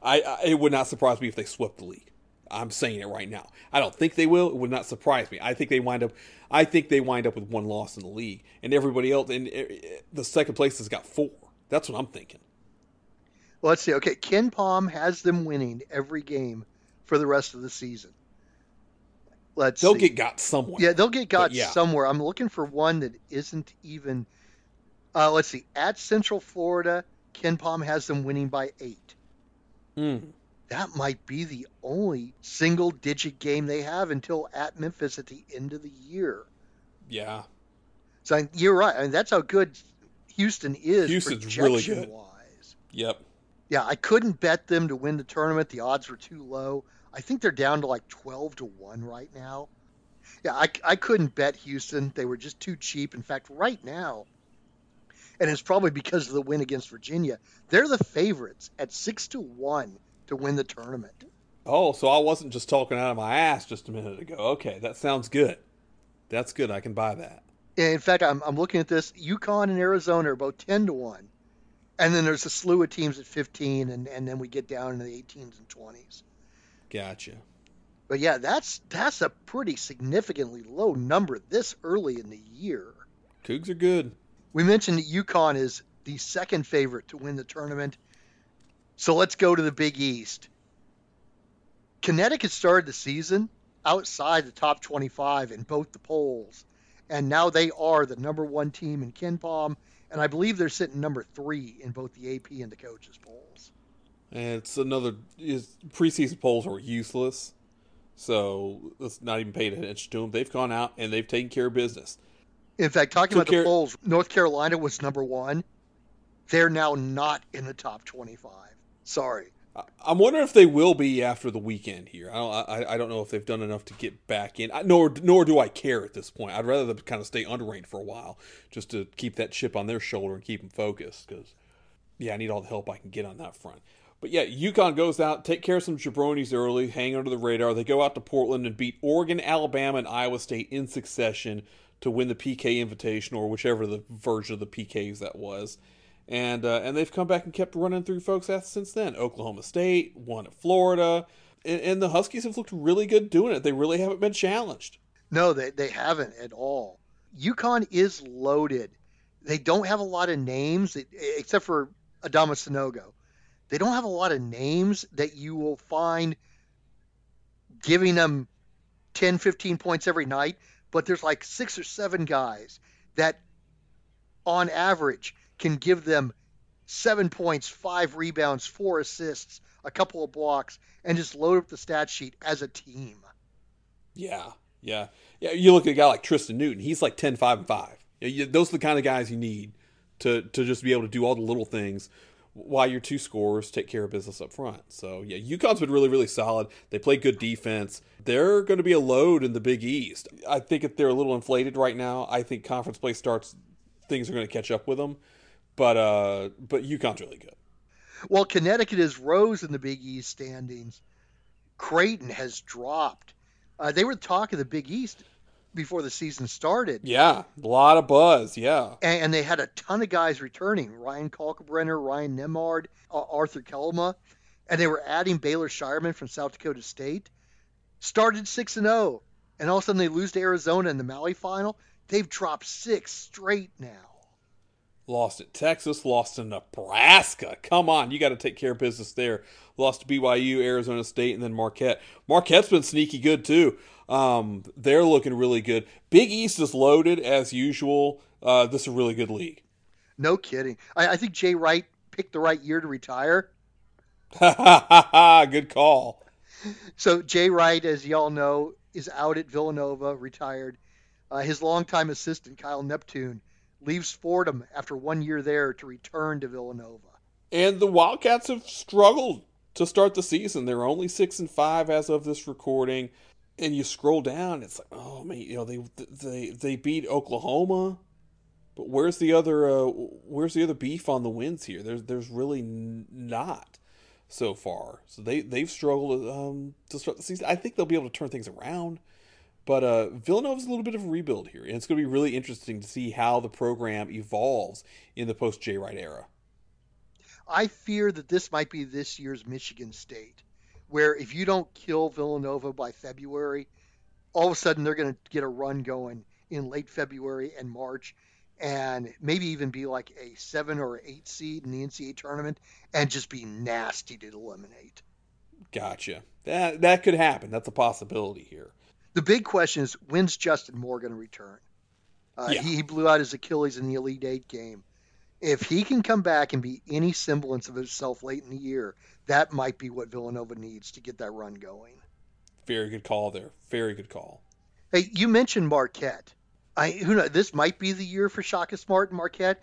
I, I It would not surprise me if they swept the league. I'm saying it right now. I don't think they will. It would not surprise me. I think they wind up I think they wind up with one loss in the league, and everybody else, and the second place has got four. That's what I'm thinking. Well, let's see. Okay, Ken Palm has them winning every game for the rest of the season. Let's they'll see. get got somewhere. Yeah, they'll get got yeah. somewhere. I'm looking for one that isn't even uh, let's see. At Central Florida, Ken Palm has them winning by eight. Hmm. That might be the only single-digit game they have until at Memphis at the end of the year. Yeah. So you're right. I mean, that's how good Houston is. Houston's really good. Wise. Yep. Yeah, I couldn't bet them to win the tournament. The odds were too low. I think they're down to like twelve to one right now. Yeah, I, I couldn't bet Houston. They were just too cheap. In fact, right now, and it's probably because of the win against Virginia, they're the favorites at six to one. To win the tournament. Oh, so I wasn't just talking out of my ass just a minute ago. Okay, that sounds good. That's good. I can buy that. In fact, I'm I'm looking at this. UConn and Arizona are both ten to one. And then there's a slew of teams at fifteen, and, and then we get down into the eighteens and twenties. Gotcha. But yeah, that's that's a pretty significantly low number this early in the year. Cougs are good. We mentioned that UConn is the second favorite to win the tournament. So let's go to the Big East. Connecticut started the season outside the top twenty-five in both the polls, and now they are the number one team in Ken Palm, and I believe they're sitting number three in both the A P and the coaches' polls. And it's another is preseason polls are useless, so let's not even pay attention to them. They've gone out and they've taken care of business. In fact, talking Took about care- the polls, North Carolina was number one. They're now not in the top twenty-five. Sorry. I'm wondering if they will be after the weekend here. I don't, I, I don't know if they've done enough to get back in. I, nor, nor do I care at this point. I'd rather them kind of stay underranked for a while just to keep that chip on their shoulder and keep them focused because, yeah, I need all the help I can get on that front. But, yeah, UConn goes out, take care of some jabronis early, hang under the radar. They go out to Portland and beat Oregon, Alabama, and Iowa State in succession to win the P K Invitational or whichever the version of the P Ks that was. And uh, and they've come back and kept running through folks since then. Oklahoma State, one at Florida. And, and the Huskies have looked really good doing it. They really haven't been challenged. No, they, they haven't at all. UConn is loaded. They don't have a lot of names, except for Adama Sanogo. They don't have a lot of names that you will find giving them ten, fifteen points every night. But there's like six or seven guys that, on average, can give them seven points, five rebounds, four assists, a couple of blocks, and just load up the stat sheet as a team. Yeah, yeah. yeah. You look at a guy like Tristan Newton, he's like ten, five, and five. You, those are the kind of guys you need to, to just be able to do all the little things while your two scorers take care of business up front. So, yeah, UConn's been really, really solid. They play good defense. They're going to be a load in the Big East. I think if they're a little inflated right now, I think conference play starts, things are going to catch up with them. But uh, but UConn's really good. Well, Connecticut is rose in the Big East standings. Creighton has dropped. Uh, they were the talk of the Big East before the season started. Yeah, a lot of buzz, yeah. And, and they had a ton of guys returning. Ryan Kalkbrenner, Ryan Nemhard, uh, Arthur Kelma. And they were adding Baylor Shireman from South Dakota State. Started six and oh. And all of a sudden they lose to Arizona in the Maui final. They've dropped six straight now. Lost at Texas, lost to Nebraska. Come on, you got to take care of business there. Lost to B Y U, Arizona State, and then Marquette. Marquette's been sneaky good, too. Um, they're looking really good. Big East is loaded, as usual. Uh, this is a really good league. No kidding. I, I think Jay Wright picked the right year to retire. Good call. So Jay Wright, as y'all know, is out at Villanova, retired. Uh, his longtime assistant, Kyle Neptune, leaves Fordham after one year there to return to Villanova. And the Wildcats have struggled to start the season. They're only six and five as of this recording. And you scroll down, it's like, oh man, you know they they they beat Oklahoma, but where's the other uh, where's the other beef on the wins here? There's there's really not so far. So they they've struggled um, to start the season. I think they'll be able to turn things around. But uh, Villanova's a little bit of a rebuild here, and it's going to be really interesting to see how the program evolves in the post-Jay Wright era. I fear that this might be this year's Michigan State, where if you don't kill Villanova by February, all of a sudden they're going to get a run going in late February and March, and maybe even be like a seven or eight seed in the N C double A tournament and just be nasty to eliminate. Gotcha. That, that could happen. That's a possibility here. The big question is, when's Justin Moore going to return? Uh, yeah. he, he blew out his Achilles in the Elite Eight game. If he can come back and be any semblance of himself late in the year, that might be what Villanova needs to get that run going. Very good call there. Very good call. Hey, you mentioned Marquette. I who knows, this might be the year for Shaka Smart and Marquette,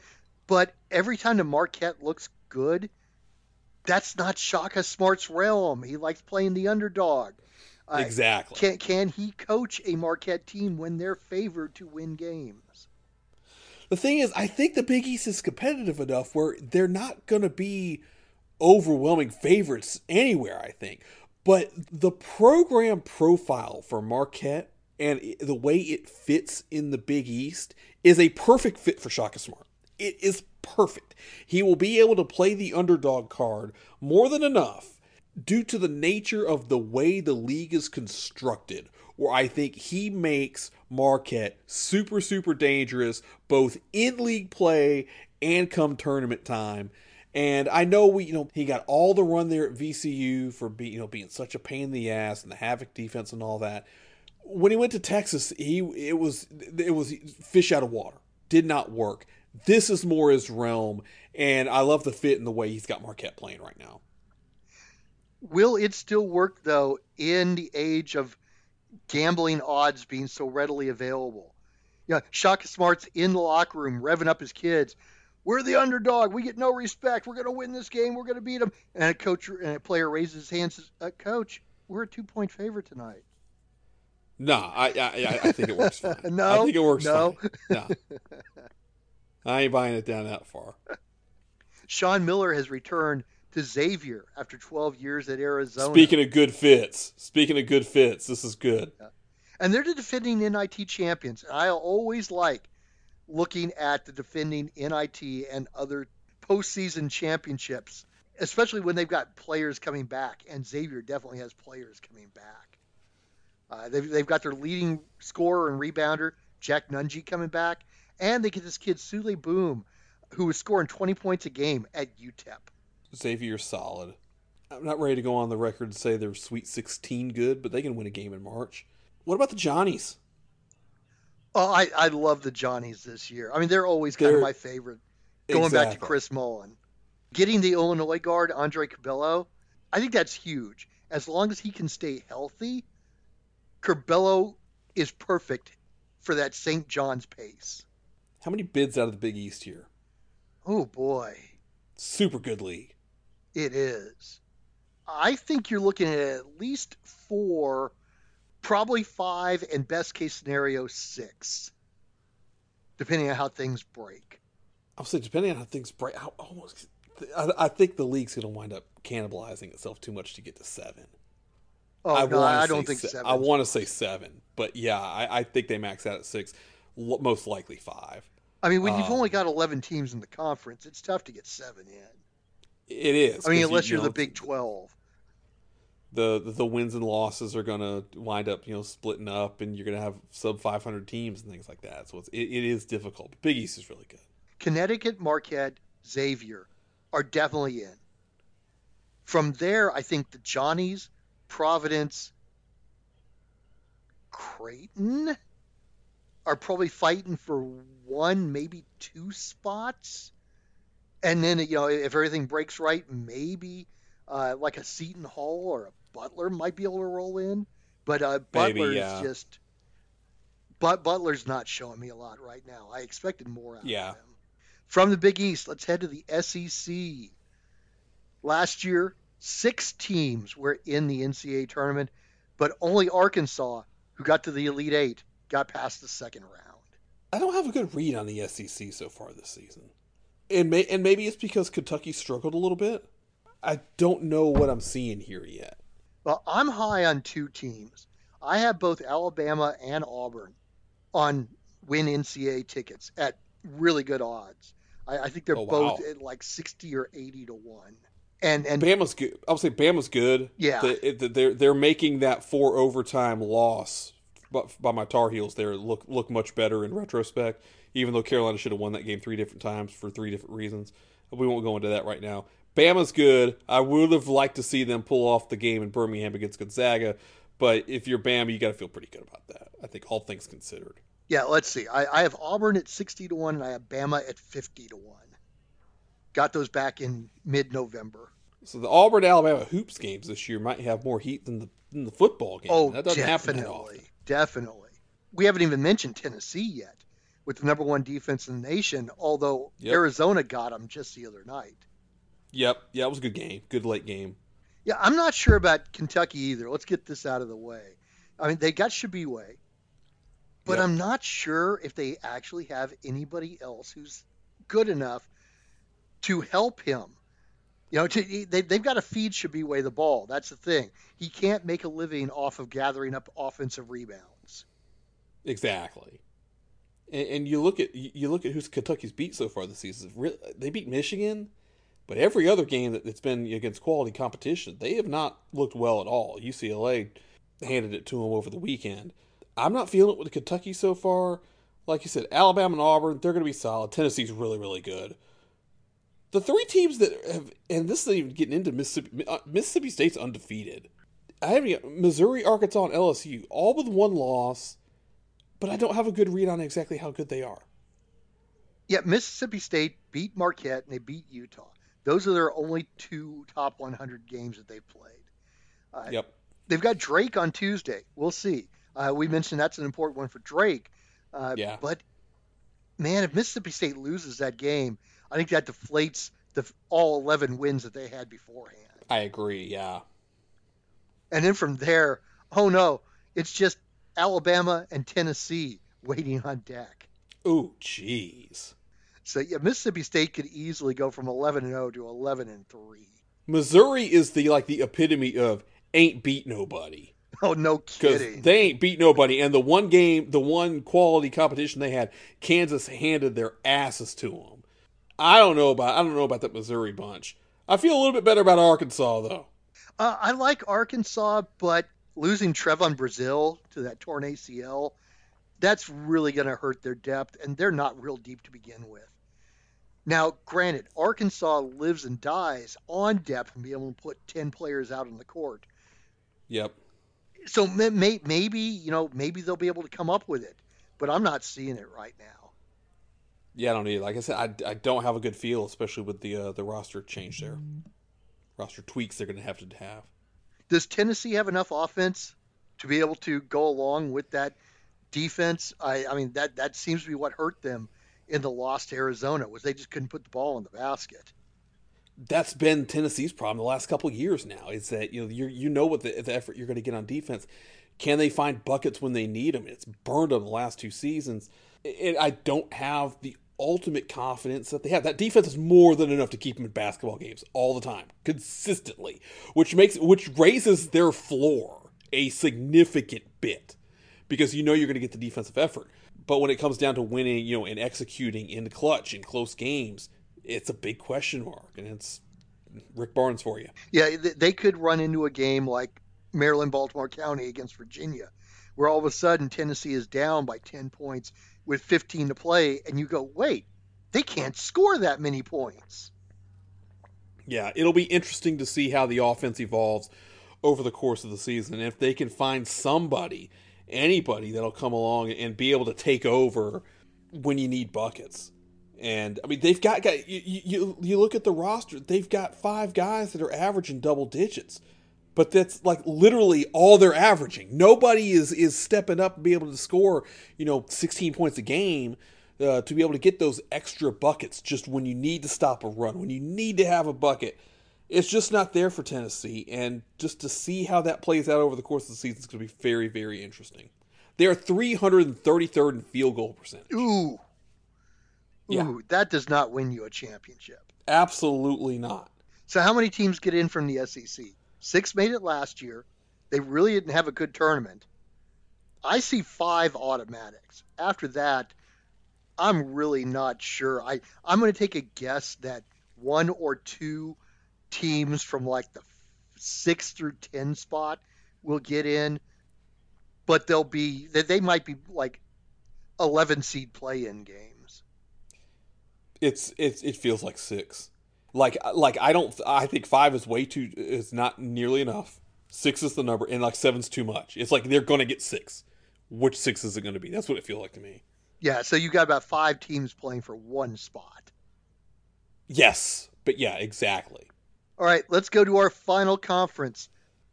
but every time the Marquette looks good, that's not Shaka Smart's realm. He likes playing the underdog. Uh, exactly. Can can he coach a Marquette team when they're favored to win games? The thing is, I think the Big East is competitive enough where they're not going to be overwhelming favorites anywhere, I think. But the program profile for Marquette and the way it fits in the Big East is a perfect fit for Shaka Smart. It is perfect. He will be able to play the underdog card more than enough, due to the nature of the way the league is constructed, where I think he makes Marquette super, super dangerous, both in league play and come tournament time. And I know we, you know, he got all the run there at V C U for being, you know, being such a pain in the ass and the Havoc defense and all that. When he went to Texas, he it was it was fish out of water. Did not work. This is more his realm, and I love the fit and the way he's got Marquette playing right now. Will it still work, though, in the age of gambling odds being so readily available? You know, Shaka Smart's in the locker room revving up his kids. We're the underdog. We get no respect. We're going to win this game. We're going to beat them. And a coach and a player raises his hand and says, uh, Coach, we're a two-point favorite tonight. No, I, I, I think it works fine. no, I think it works no. fine. No. I ain't buying it down that far. Sean Miller has returned to Xavier after twelve years at Arizona. Speaking of good fits, speaking of good fits, this is good. Yeah. And they're the defending N I T champions. And I always like looking at the defending N I T and other postseason championships, especially when they've got players coming back. And Xavier definitely has players coming back. Uh, they've, they've got their leading scorer and rebounder, Jack Nunji, coming back. And they get this kid, Sule Boom, who was scoring twenty points a game at U T E P. Xavier's solid. I'm not ready to go on the record and say they're Sweet sixteen good, but they can win a game in March. What about the Johnnies? Oh, I, I love the Johnnies this year. I mean, they're always kind they're, of my favorite. Going exactly. back to Chris Mullen. Getting the Illinois guard, Andre Cabello, I think that's huge. As long as he can stay healthy, Cabello is perfect for that Saint John's pace. How many bids out of the Big East here? Oh, boy. Super good league. It is. I think you're looking at at least four, probably five, and best case scenario six, depending on how things break. I'll say depending on how things break. I, almost, I, I think the league's going to wind up cannibalizing itself too much to get to seven. Oh, I no, I don't think se- seven. I want to say seven, but yeah, I, I think they max out at six, l- most likely five. I mean, when you've um, only got eleven teams in the conference, it's tough to get seven in. It is. I mean, unless you, you're you know, the Big twelve. The, the the wins and losses are going to wind up, you know, splitting up, and you're going to have sub five hundred teams and things like that. So it's, it, it is difficult. But Big East is really good. Connecticut, Marquette, Xavier are definitely in. From there, I think the Johnnies, Providence, Creighton are probably fighting for one, maybe two spots. And then, you know, if everything breaks right, maybe uh, like a Seton Hall or a Butler might be able to roll in. But uh, Butler's maybe, yeah. just, but Butler's not showing me a lot right now. I expected more out yeah. of him. From the Big East, let's head to the S E C. Last year, six teams were in the N C double A tournament, but only Arkansas, who got to the Elite Eight, got past the second round. I don't have a good read on the S E C so far this season. And, may, and maybe it's because Kentucky struggled a little bit. I don't know what I'm seeing here yet. Well, I'm high on two teams. I have both Alabama and Auburn on win N C double A tickets at really good odds. I, I think they're oh, wow. both at like sixty or eighty to one. And and Bama's good. I'll say Bama's good. Yeah, the, the, they're they're making that four overtime loss by, by my Tar Heels there look look much better in retrospect. Even though Carolina should have won that game three different times for three different reasons, we won't go into that right now. Bama's good. I would have liked to see them pull off the game in Birmingham against Gonzaga, but if you're Bama, you got to feel pretty good about that. I think all things considered. Yeah, let's see. I, I have Auburn at sixty to one, and I have Bama at fifty to one. Got those back in mid-November. So the Auburn-Alabama hoops games this year might have more heat than the, than the football game. Oh, that doesn't definitely happen that often. Definitely. We haven't even mentioned Tennessee yet with the number one defense in the nation, although yep. Arizona got them just the other night. Yep. Yeah, it was a good game. Good late game. Yeah, I'm not sure about Kentucky either. Let's get this out of the way. I mean, they got Shabiway. But yep. I'm not sure if they actually have anybody else who's good enough to help him. You know, to, they, they've got to feed Shabiway the ball. That's the thing. He can't make a living off of gathering up offensive rebounds. Exactly. And, and you look at you look at who's Kentucky's beat so far this season. They beat Michigan, but every other game that, that's been against quality competition, they have not looked well at all. U C L A handed it to them over the weekend. I'm not feeling it with Kentucky so far. Like you said, Alabama and Auburn, they're going to be solid. Tennessee's really, really good. The three teams that have, and this isn't even getting into Mississippi, Mississippi State's undefeated. I haven't, Missouri, Arkansas, and L S U, all with one loss, but I don't have a good read on exactly how good they are. Yeah, Mississippi State beat Marquette and they beat Utah. Those are their only two top one hundred games that they've played. Uh, yep. They've got Drake on Tuesday. We'll see. Uh, we mentioned that's an important one for Drake. Uh, yeah. But, man, if Mississippi State loses that game, I think that deflates the all eleven wins that they had beforehand. I agree, yeah. And then from there, oh, no, it's just Alabama and Tennessee waiting on deck. Oh, jeez. So, yeah, Mississippi State could easily go from eleven and oh to eleven and three. Missouri is the like the epitome of ain't beat nobody. Oh, no kidding. Because they ain't beat nobody. And the one game, the one quality competition they had, Kansas handed their asses to them. I don't know about I don't know about that Missouri bunch. I feel a little bit better about Arkansas, though. Uh, I like Arkansas, but losing Trevon Brazile to that torn A C L, that's really going to hurt their depth, and they're not real deep to begin with. Now, granted, Arkansas lives and dies on depth and being able to put ten players out on the court. Yep. So may, maybe, you know, maybe they'll be able to come up with it, but I'm not seeing it right now. Yeah, I don't either. Like I said, I, I don't have a good feel, especially with the uh, the roster change there. Roster tweaks they're going to have to have. Does Tennessee have enough offense to be able to go along with that defense? I, I mean, that, that seems to be what hurt them in the loss to Arizona, was they just couldn't put the ball in the basket. That's been Tennessee's problem the last couple of years now, is that you know you you know what the, the effort you're going to get on defense. Can they find buckets when they need them? It's burned them the last two seasons. And I don't have the ultimate confidence that they have. That defense is more than enough to keep them in basketball games all the time, consistently, which makes which raises their floor a significant bit, because you know you're going to get the defensive effort. But when it comes down to winning, you know, and executing in the clutch in close games, it's a big question mark, and it's Rick Barnes for you. Yeah, they could run into a game like Maryland-Baltimore County against Virginia, where all of a sudden Tennessee is down by ten points with fifteen to play, and you go, wait, they can't score that many points. Yeah, it'll be interesting to see how the offense evolves over the course of the season, and if they can find somebody, anybody that'll come along and be able to take over when you need buckets. And I mean, they've got guys. You, you you look at the roster; they've got five guys that are averaging double digits, but that's like literally all they're averaging. Nobody is is stepping up and be able to score, you know, sixteen points a game uh, to be able to get those extra buckets just when you need to stop a run, when you need to have a bucket. it's just not there for Tennessee. And just to see how that plays out over the course of the season is going to be very, very interesting. They are three hundred thirty-third in field goal percentage. Ooh. Yeah. Ooh, that does not win you a championship. Absolutely not. So how many teams get in from the S E C? Six made it last year. They really didn't have a good tournament. I see five automatics. After that, I'm really not sure. I, I'm going to take a guess that one or two teams from like the six through ten spot will get in, but they'll be, they might be like eleven seed play-in games. It's it's it feels like six. Like like I don't I think five is way too is not nearly enough. Six is the number, and like seven's too much. It's like they're going to get six. Which six is it going to be? That's what it feels like to me. Yeah, so you got about five teams playing for one spot. Yes, but yeah, exactly. All right, let's go to our final conference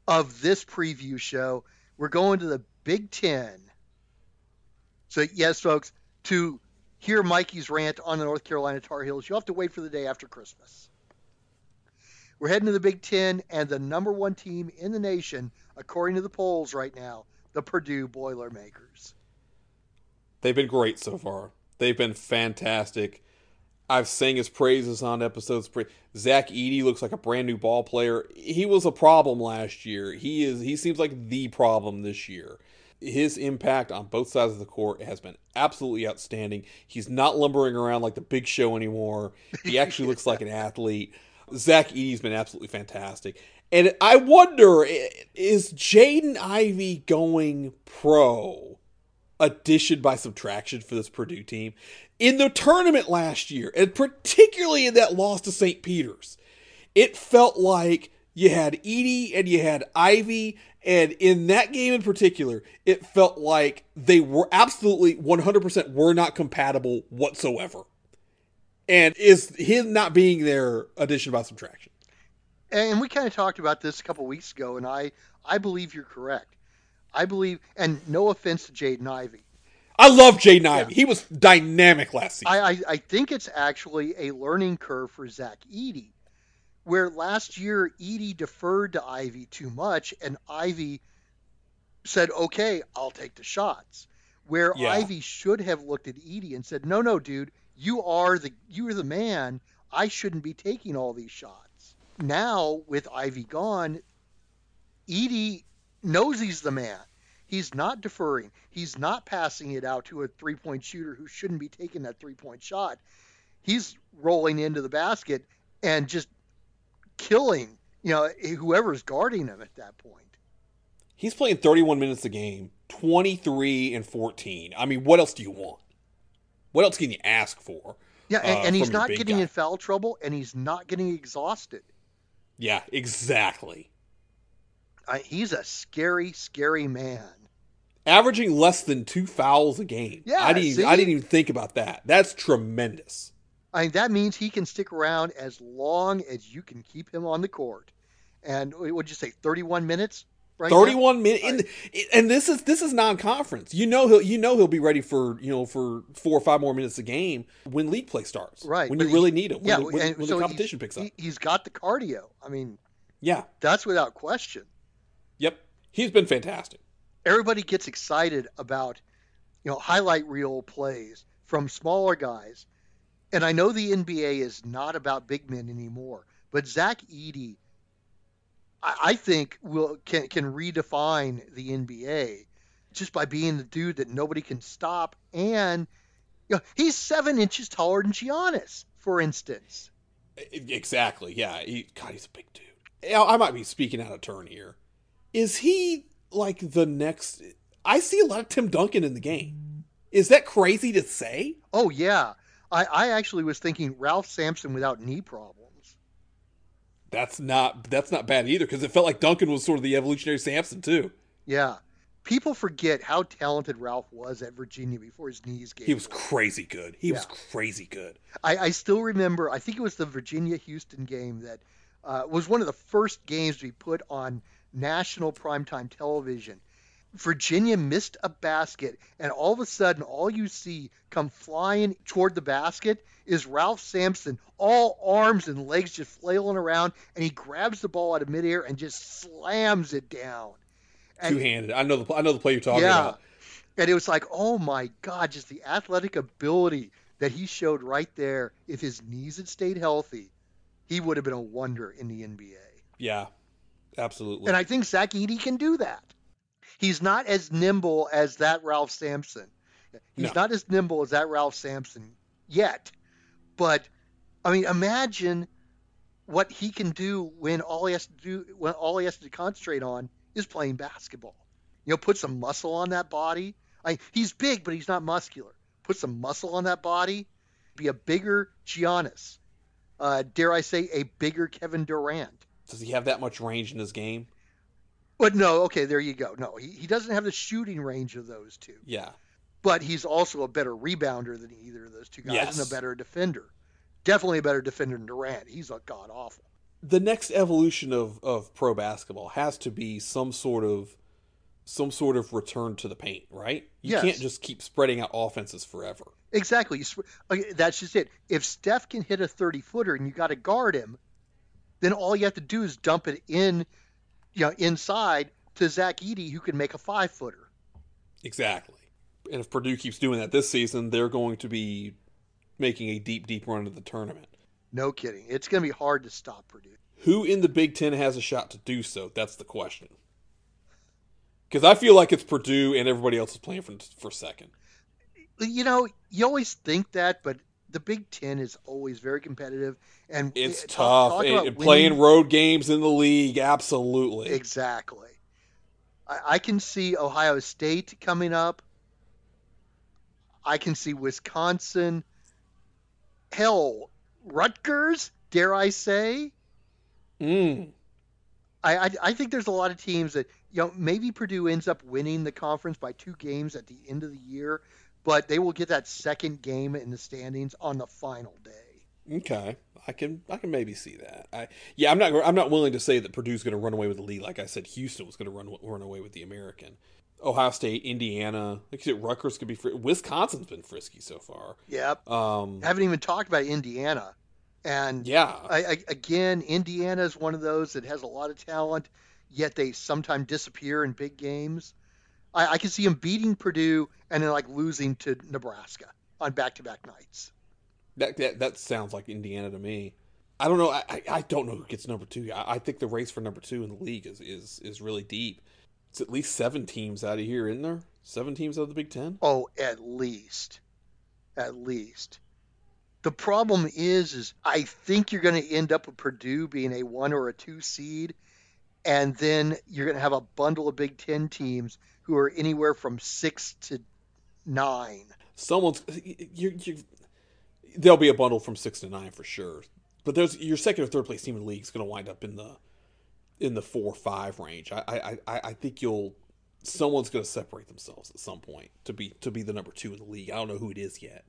of this preview show. We're going to the Big Ten. So, yes, folks, to hear Mikey's rant on the North Carolina Tar Heels, you'll have to wait for the day after Christmas. We're heading to the Big Ten, and the number one team in the nation, according to the polls right now, the Purdue Boilermakers. They've been great so far. They've been fantastic. I've sang his praises on episodes. Zach Edey looks like a brand new ball player. He was a problem last year. He is. He seems like the problem this year. His impact on both sides of the court has been absolutely outstanding. He's not lumbering around like the Big Show anymore. He actually looks like an athlete. Zach Edey's been absolutely fantastic. And I wonder, is Jaden Ivey going pro? Addition by subtraction for this Purdue team in the tournament last year, and particularly in that loss to Saint Peter's, it felt like you had Edey and you had Ivy, and in that game in particular, it felt like they were absolutely one hundred percent were not compatible whatsoever. And is him not being there addition by subtraction? And we kind of talked about this a couple weeks ago, and I I believe you're correct. I believe, and no offense to Jaden Ivey. I love Jaden yeah. Ivey. He was dynamic last season. I, I, I think it's actually a learning curve for Zach Edey, where last year Edey deferred to Ivy too much, and Ivy said, okay, I'll take the shots. Where yeah. Ivy should have looked at Edey and said, no, no, dude, you are the you are the man. I shouldn't be taking all these shots. Now, with Ivy gone, Edey knows he's the man. He's not deferring. He's not passing it out to a three-point shooter who shouldn't be taking that three-point shot. He's rolling into the basket and just killing, you know, whoever's guarding him at that point. He's playing thirty-one minutes a game, twenty-three and fourteen. I mean, what else do you want? What else can you ask for? Yeah, and, uh, and he's not getting guy. in foul trouble, and he's not getting exhausted. Yeah, exactly. Uh, he's a scary, scary man. Averaging less than two fouls a game. Yeah, I didn't. See? I didn't even think about that. That's tremendous. I mean, that means he can stick around as long as you can keep him on the court. And what'd you say, thirty-one minutes? Right thirty-one minutes. And, and this is this is non-conference. You know he'll you know he'll be ready for you know for four or five more minutes a game when league play starts. Right. When but you he, really need him. When yeah. The, when, and when so the competition picks up. He, he's got the cardio. I mean. Yeah. That's without question. Yep. He's been fantastic. Everybody gets excited about, you know, highlight reel plays from smaller guys. And I know the N B A is not about big men anymore, but Zach Edey, I, I think, will can, can redefine the N B A just by being the dude that nobody can stop. And you know, he's seven inches taller than Giannis, for instance. Exactly. Yeah. He, God, he's a big dude. I might be speaking out of turn here. Is he like the next? I see a lot of Tim Duncan in the game. Is that crazy to say? Oh, yeah. I, I actually was thinking Ralph Sampson without knee problems. That's not that's not bad either, because it felt like Duncan was sort of the evolutionary Sampson, too. Yeah. People forget how talented Ralph was at Virginia before his knees gave. He was away. crazy good. He yeah. was crazy good. I, I still remember, I think it was the Virginia-Houston game that uh, was one of the first games we put on national primetime television, Virginia missed a basket, and all of a sudden, all you see come flying toward the basket is Ralph Sampson, all arms and legs just flailing around, and he grabs the ball out of midair and just slams it down. And two-handed. I know the I know the play you're talking yeah. about. And it was like, oh my God, just the athletic ability that he showed right there. If his knees had stayed healthy, he would have been a wonder in the N B A. Yeah, absolutely. And I think Zach Edey can do that. He's not as nimble as that Ralph Sampson. He's no. not as nimble as that Ralph Sampson yet. But, I mean, imagine what he can do when all he has to do, when all he has to concentrate on is playing basketball. You know, put some muscle on that body. I, he's big, but he's not muscular. Put some muscle on that body. Be a bigger Giannis. Uh, dare I say, a bigger Kevin Durant. Does he have that much range in his game? But no, okay, there you go. No, he, he doesn't have the shooting range of those two. Yeah. But he's also a better rebounder than either of those two guys yes. and a better defender. Definitely a better defender than Durant. He's a god-awful. The next evolution of, of pro basketball has to be some sort of some sort of return to the paint, right? You yes. can't just keep spreading out offenses forever. Exactly. You sp- okay, that's just it. If Steph can hit a thirty-footer and you got to guard him, then all you have to do is dump it in you know, inside to Zach Edey, who can make a five-footer. Exactly. And if Purdue keeps doing that this season, they're going to be making a deep, deep run to the tournament. No kidding. It's going to be hard to stop Purdue. Who in the Big Ten has a shot to do so? That's the question. Because I feel like it's Purdue and everybody else is playing for, for second. You know, you always think that, but the Big Ten is always very competitive, and it's it, tough. Talk, talk and, and playing road games in the league, absolutely. Exactly. I, I can see Ohio State coming up. I can see Wisconsin. Hell, Rutgers, dare I say? Mm. I, I I think there's a lot of teams that you know maybe Purdue ends up winning the conference by two games at the end of the year. But they will get that second game in the standings on the final day. Okay, I can I can maybe see that. I yeah, I'm not I'm not willing to say that Purdue's going to run away with the lead. Like I said, Houston was going to run run away with the American. Ohio State, Indiana, like you said, Rutgers could be. Fr- Wisconsin's been frisky so far. Yep. Um, I haven't even talked about Indiana. And yeah, I, I, again, Indiana is one of those that has a lot of talent, yet they sometimes disappear in big games. I, I can see him beating Purdue and then like losing to Nebraska on back-to-back nights. That that, that sounds like Indiana to me. I don't know. I, I, I don't know who gets number two. I, I think the race for number two in the league is, is, is really deep. It's at least seven teams out of here, isn't there? Seven teams out of the Big Ten? Oh, at least. At least. The problem is, is I think you're going to end up with Purdue being a one or a two seed, and then you're going to have a bundle of Big Ten teams who are anywhere from six to nine. Someone's you you there'll be a bundle from six to nine for sure. But there's your second or third place team in the league is going to wind up in the in the four or five range. I I I think you'll someone's going to separate themselves at some point to be to be the number two in the league. I don't know who it is yet.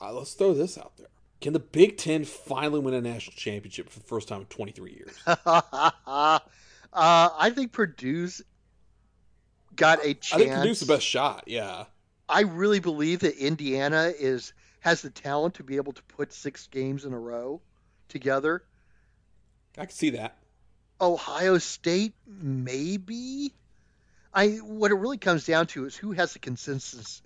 All right, let's throw this out there. Can the Big Ten finally win a national championship for the first time in twenty-three years? uh, I think Purdue's got a chance. I think Purdue's the best shot, yeah. I really believe that Indiana is has the talent to be able to put six games in a row together. I can see that. Ohio State, maybe. I what it really comes down to is who has the consistency,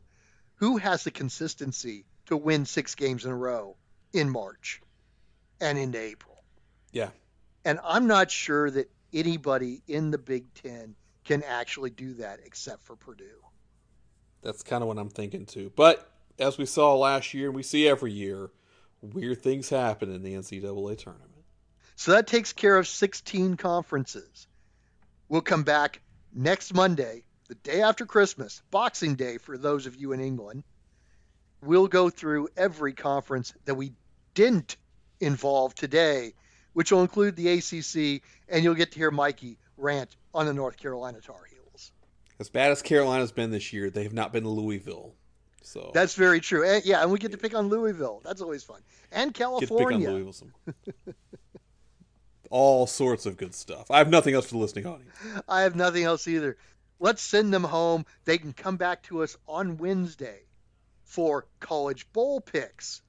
who has the consistency to win six games in a row in March and into April. Yeah. And I'm not sure that anybody in the Big Ten can actually do that except for Purdue. That's kind of what I'm thinking too. But as we saw last year, and we see every year, weird things happen in the N C double A tournament. So that takes care of sixteen conferences. We'll come back next Monday, the day after Christmas, Boxing Day for those of you in England. We'll go through every conference that we didn't involve today, which will include the A C C, and you'll get to hear Mikey rant on the North Carolina Tar Heels. As bad as Carolina's been this year, they have not been to Louisville. So that's very true. And, yeah, and we get to pick on Louisville. That's always fun. And California. Get to pick on Louisville some. All sorts of good stuff. I have nothing else for the listening audience. I have nothing else either. let's send them home. They can come back to us on Wednesday for college bowl picks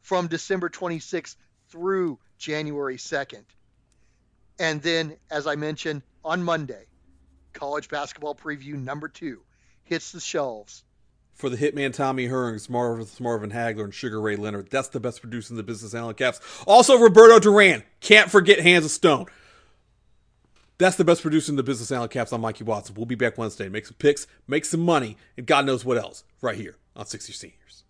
from December twenty-sixth through January second. And then, as I mentioned, on Monday, college basketball preview number two hits the shelves. For the Hitman Tommy Hearns, Marv, Marvin Hagler, and Sugar Ray Leonard. That's the best producer in the business, Alan Capps. Also, Roberto Duran. Can't forget Hands of Stone. That's the best producer in the business, Alan Capps. I'm Mikey Watson. We'll be back Wednesday. Make some picks, make some money, and God knows what else right here on sixty Seniors.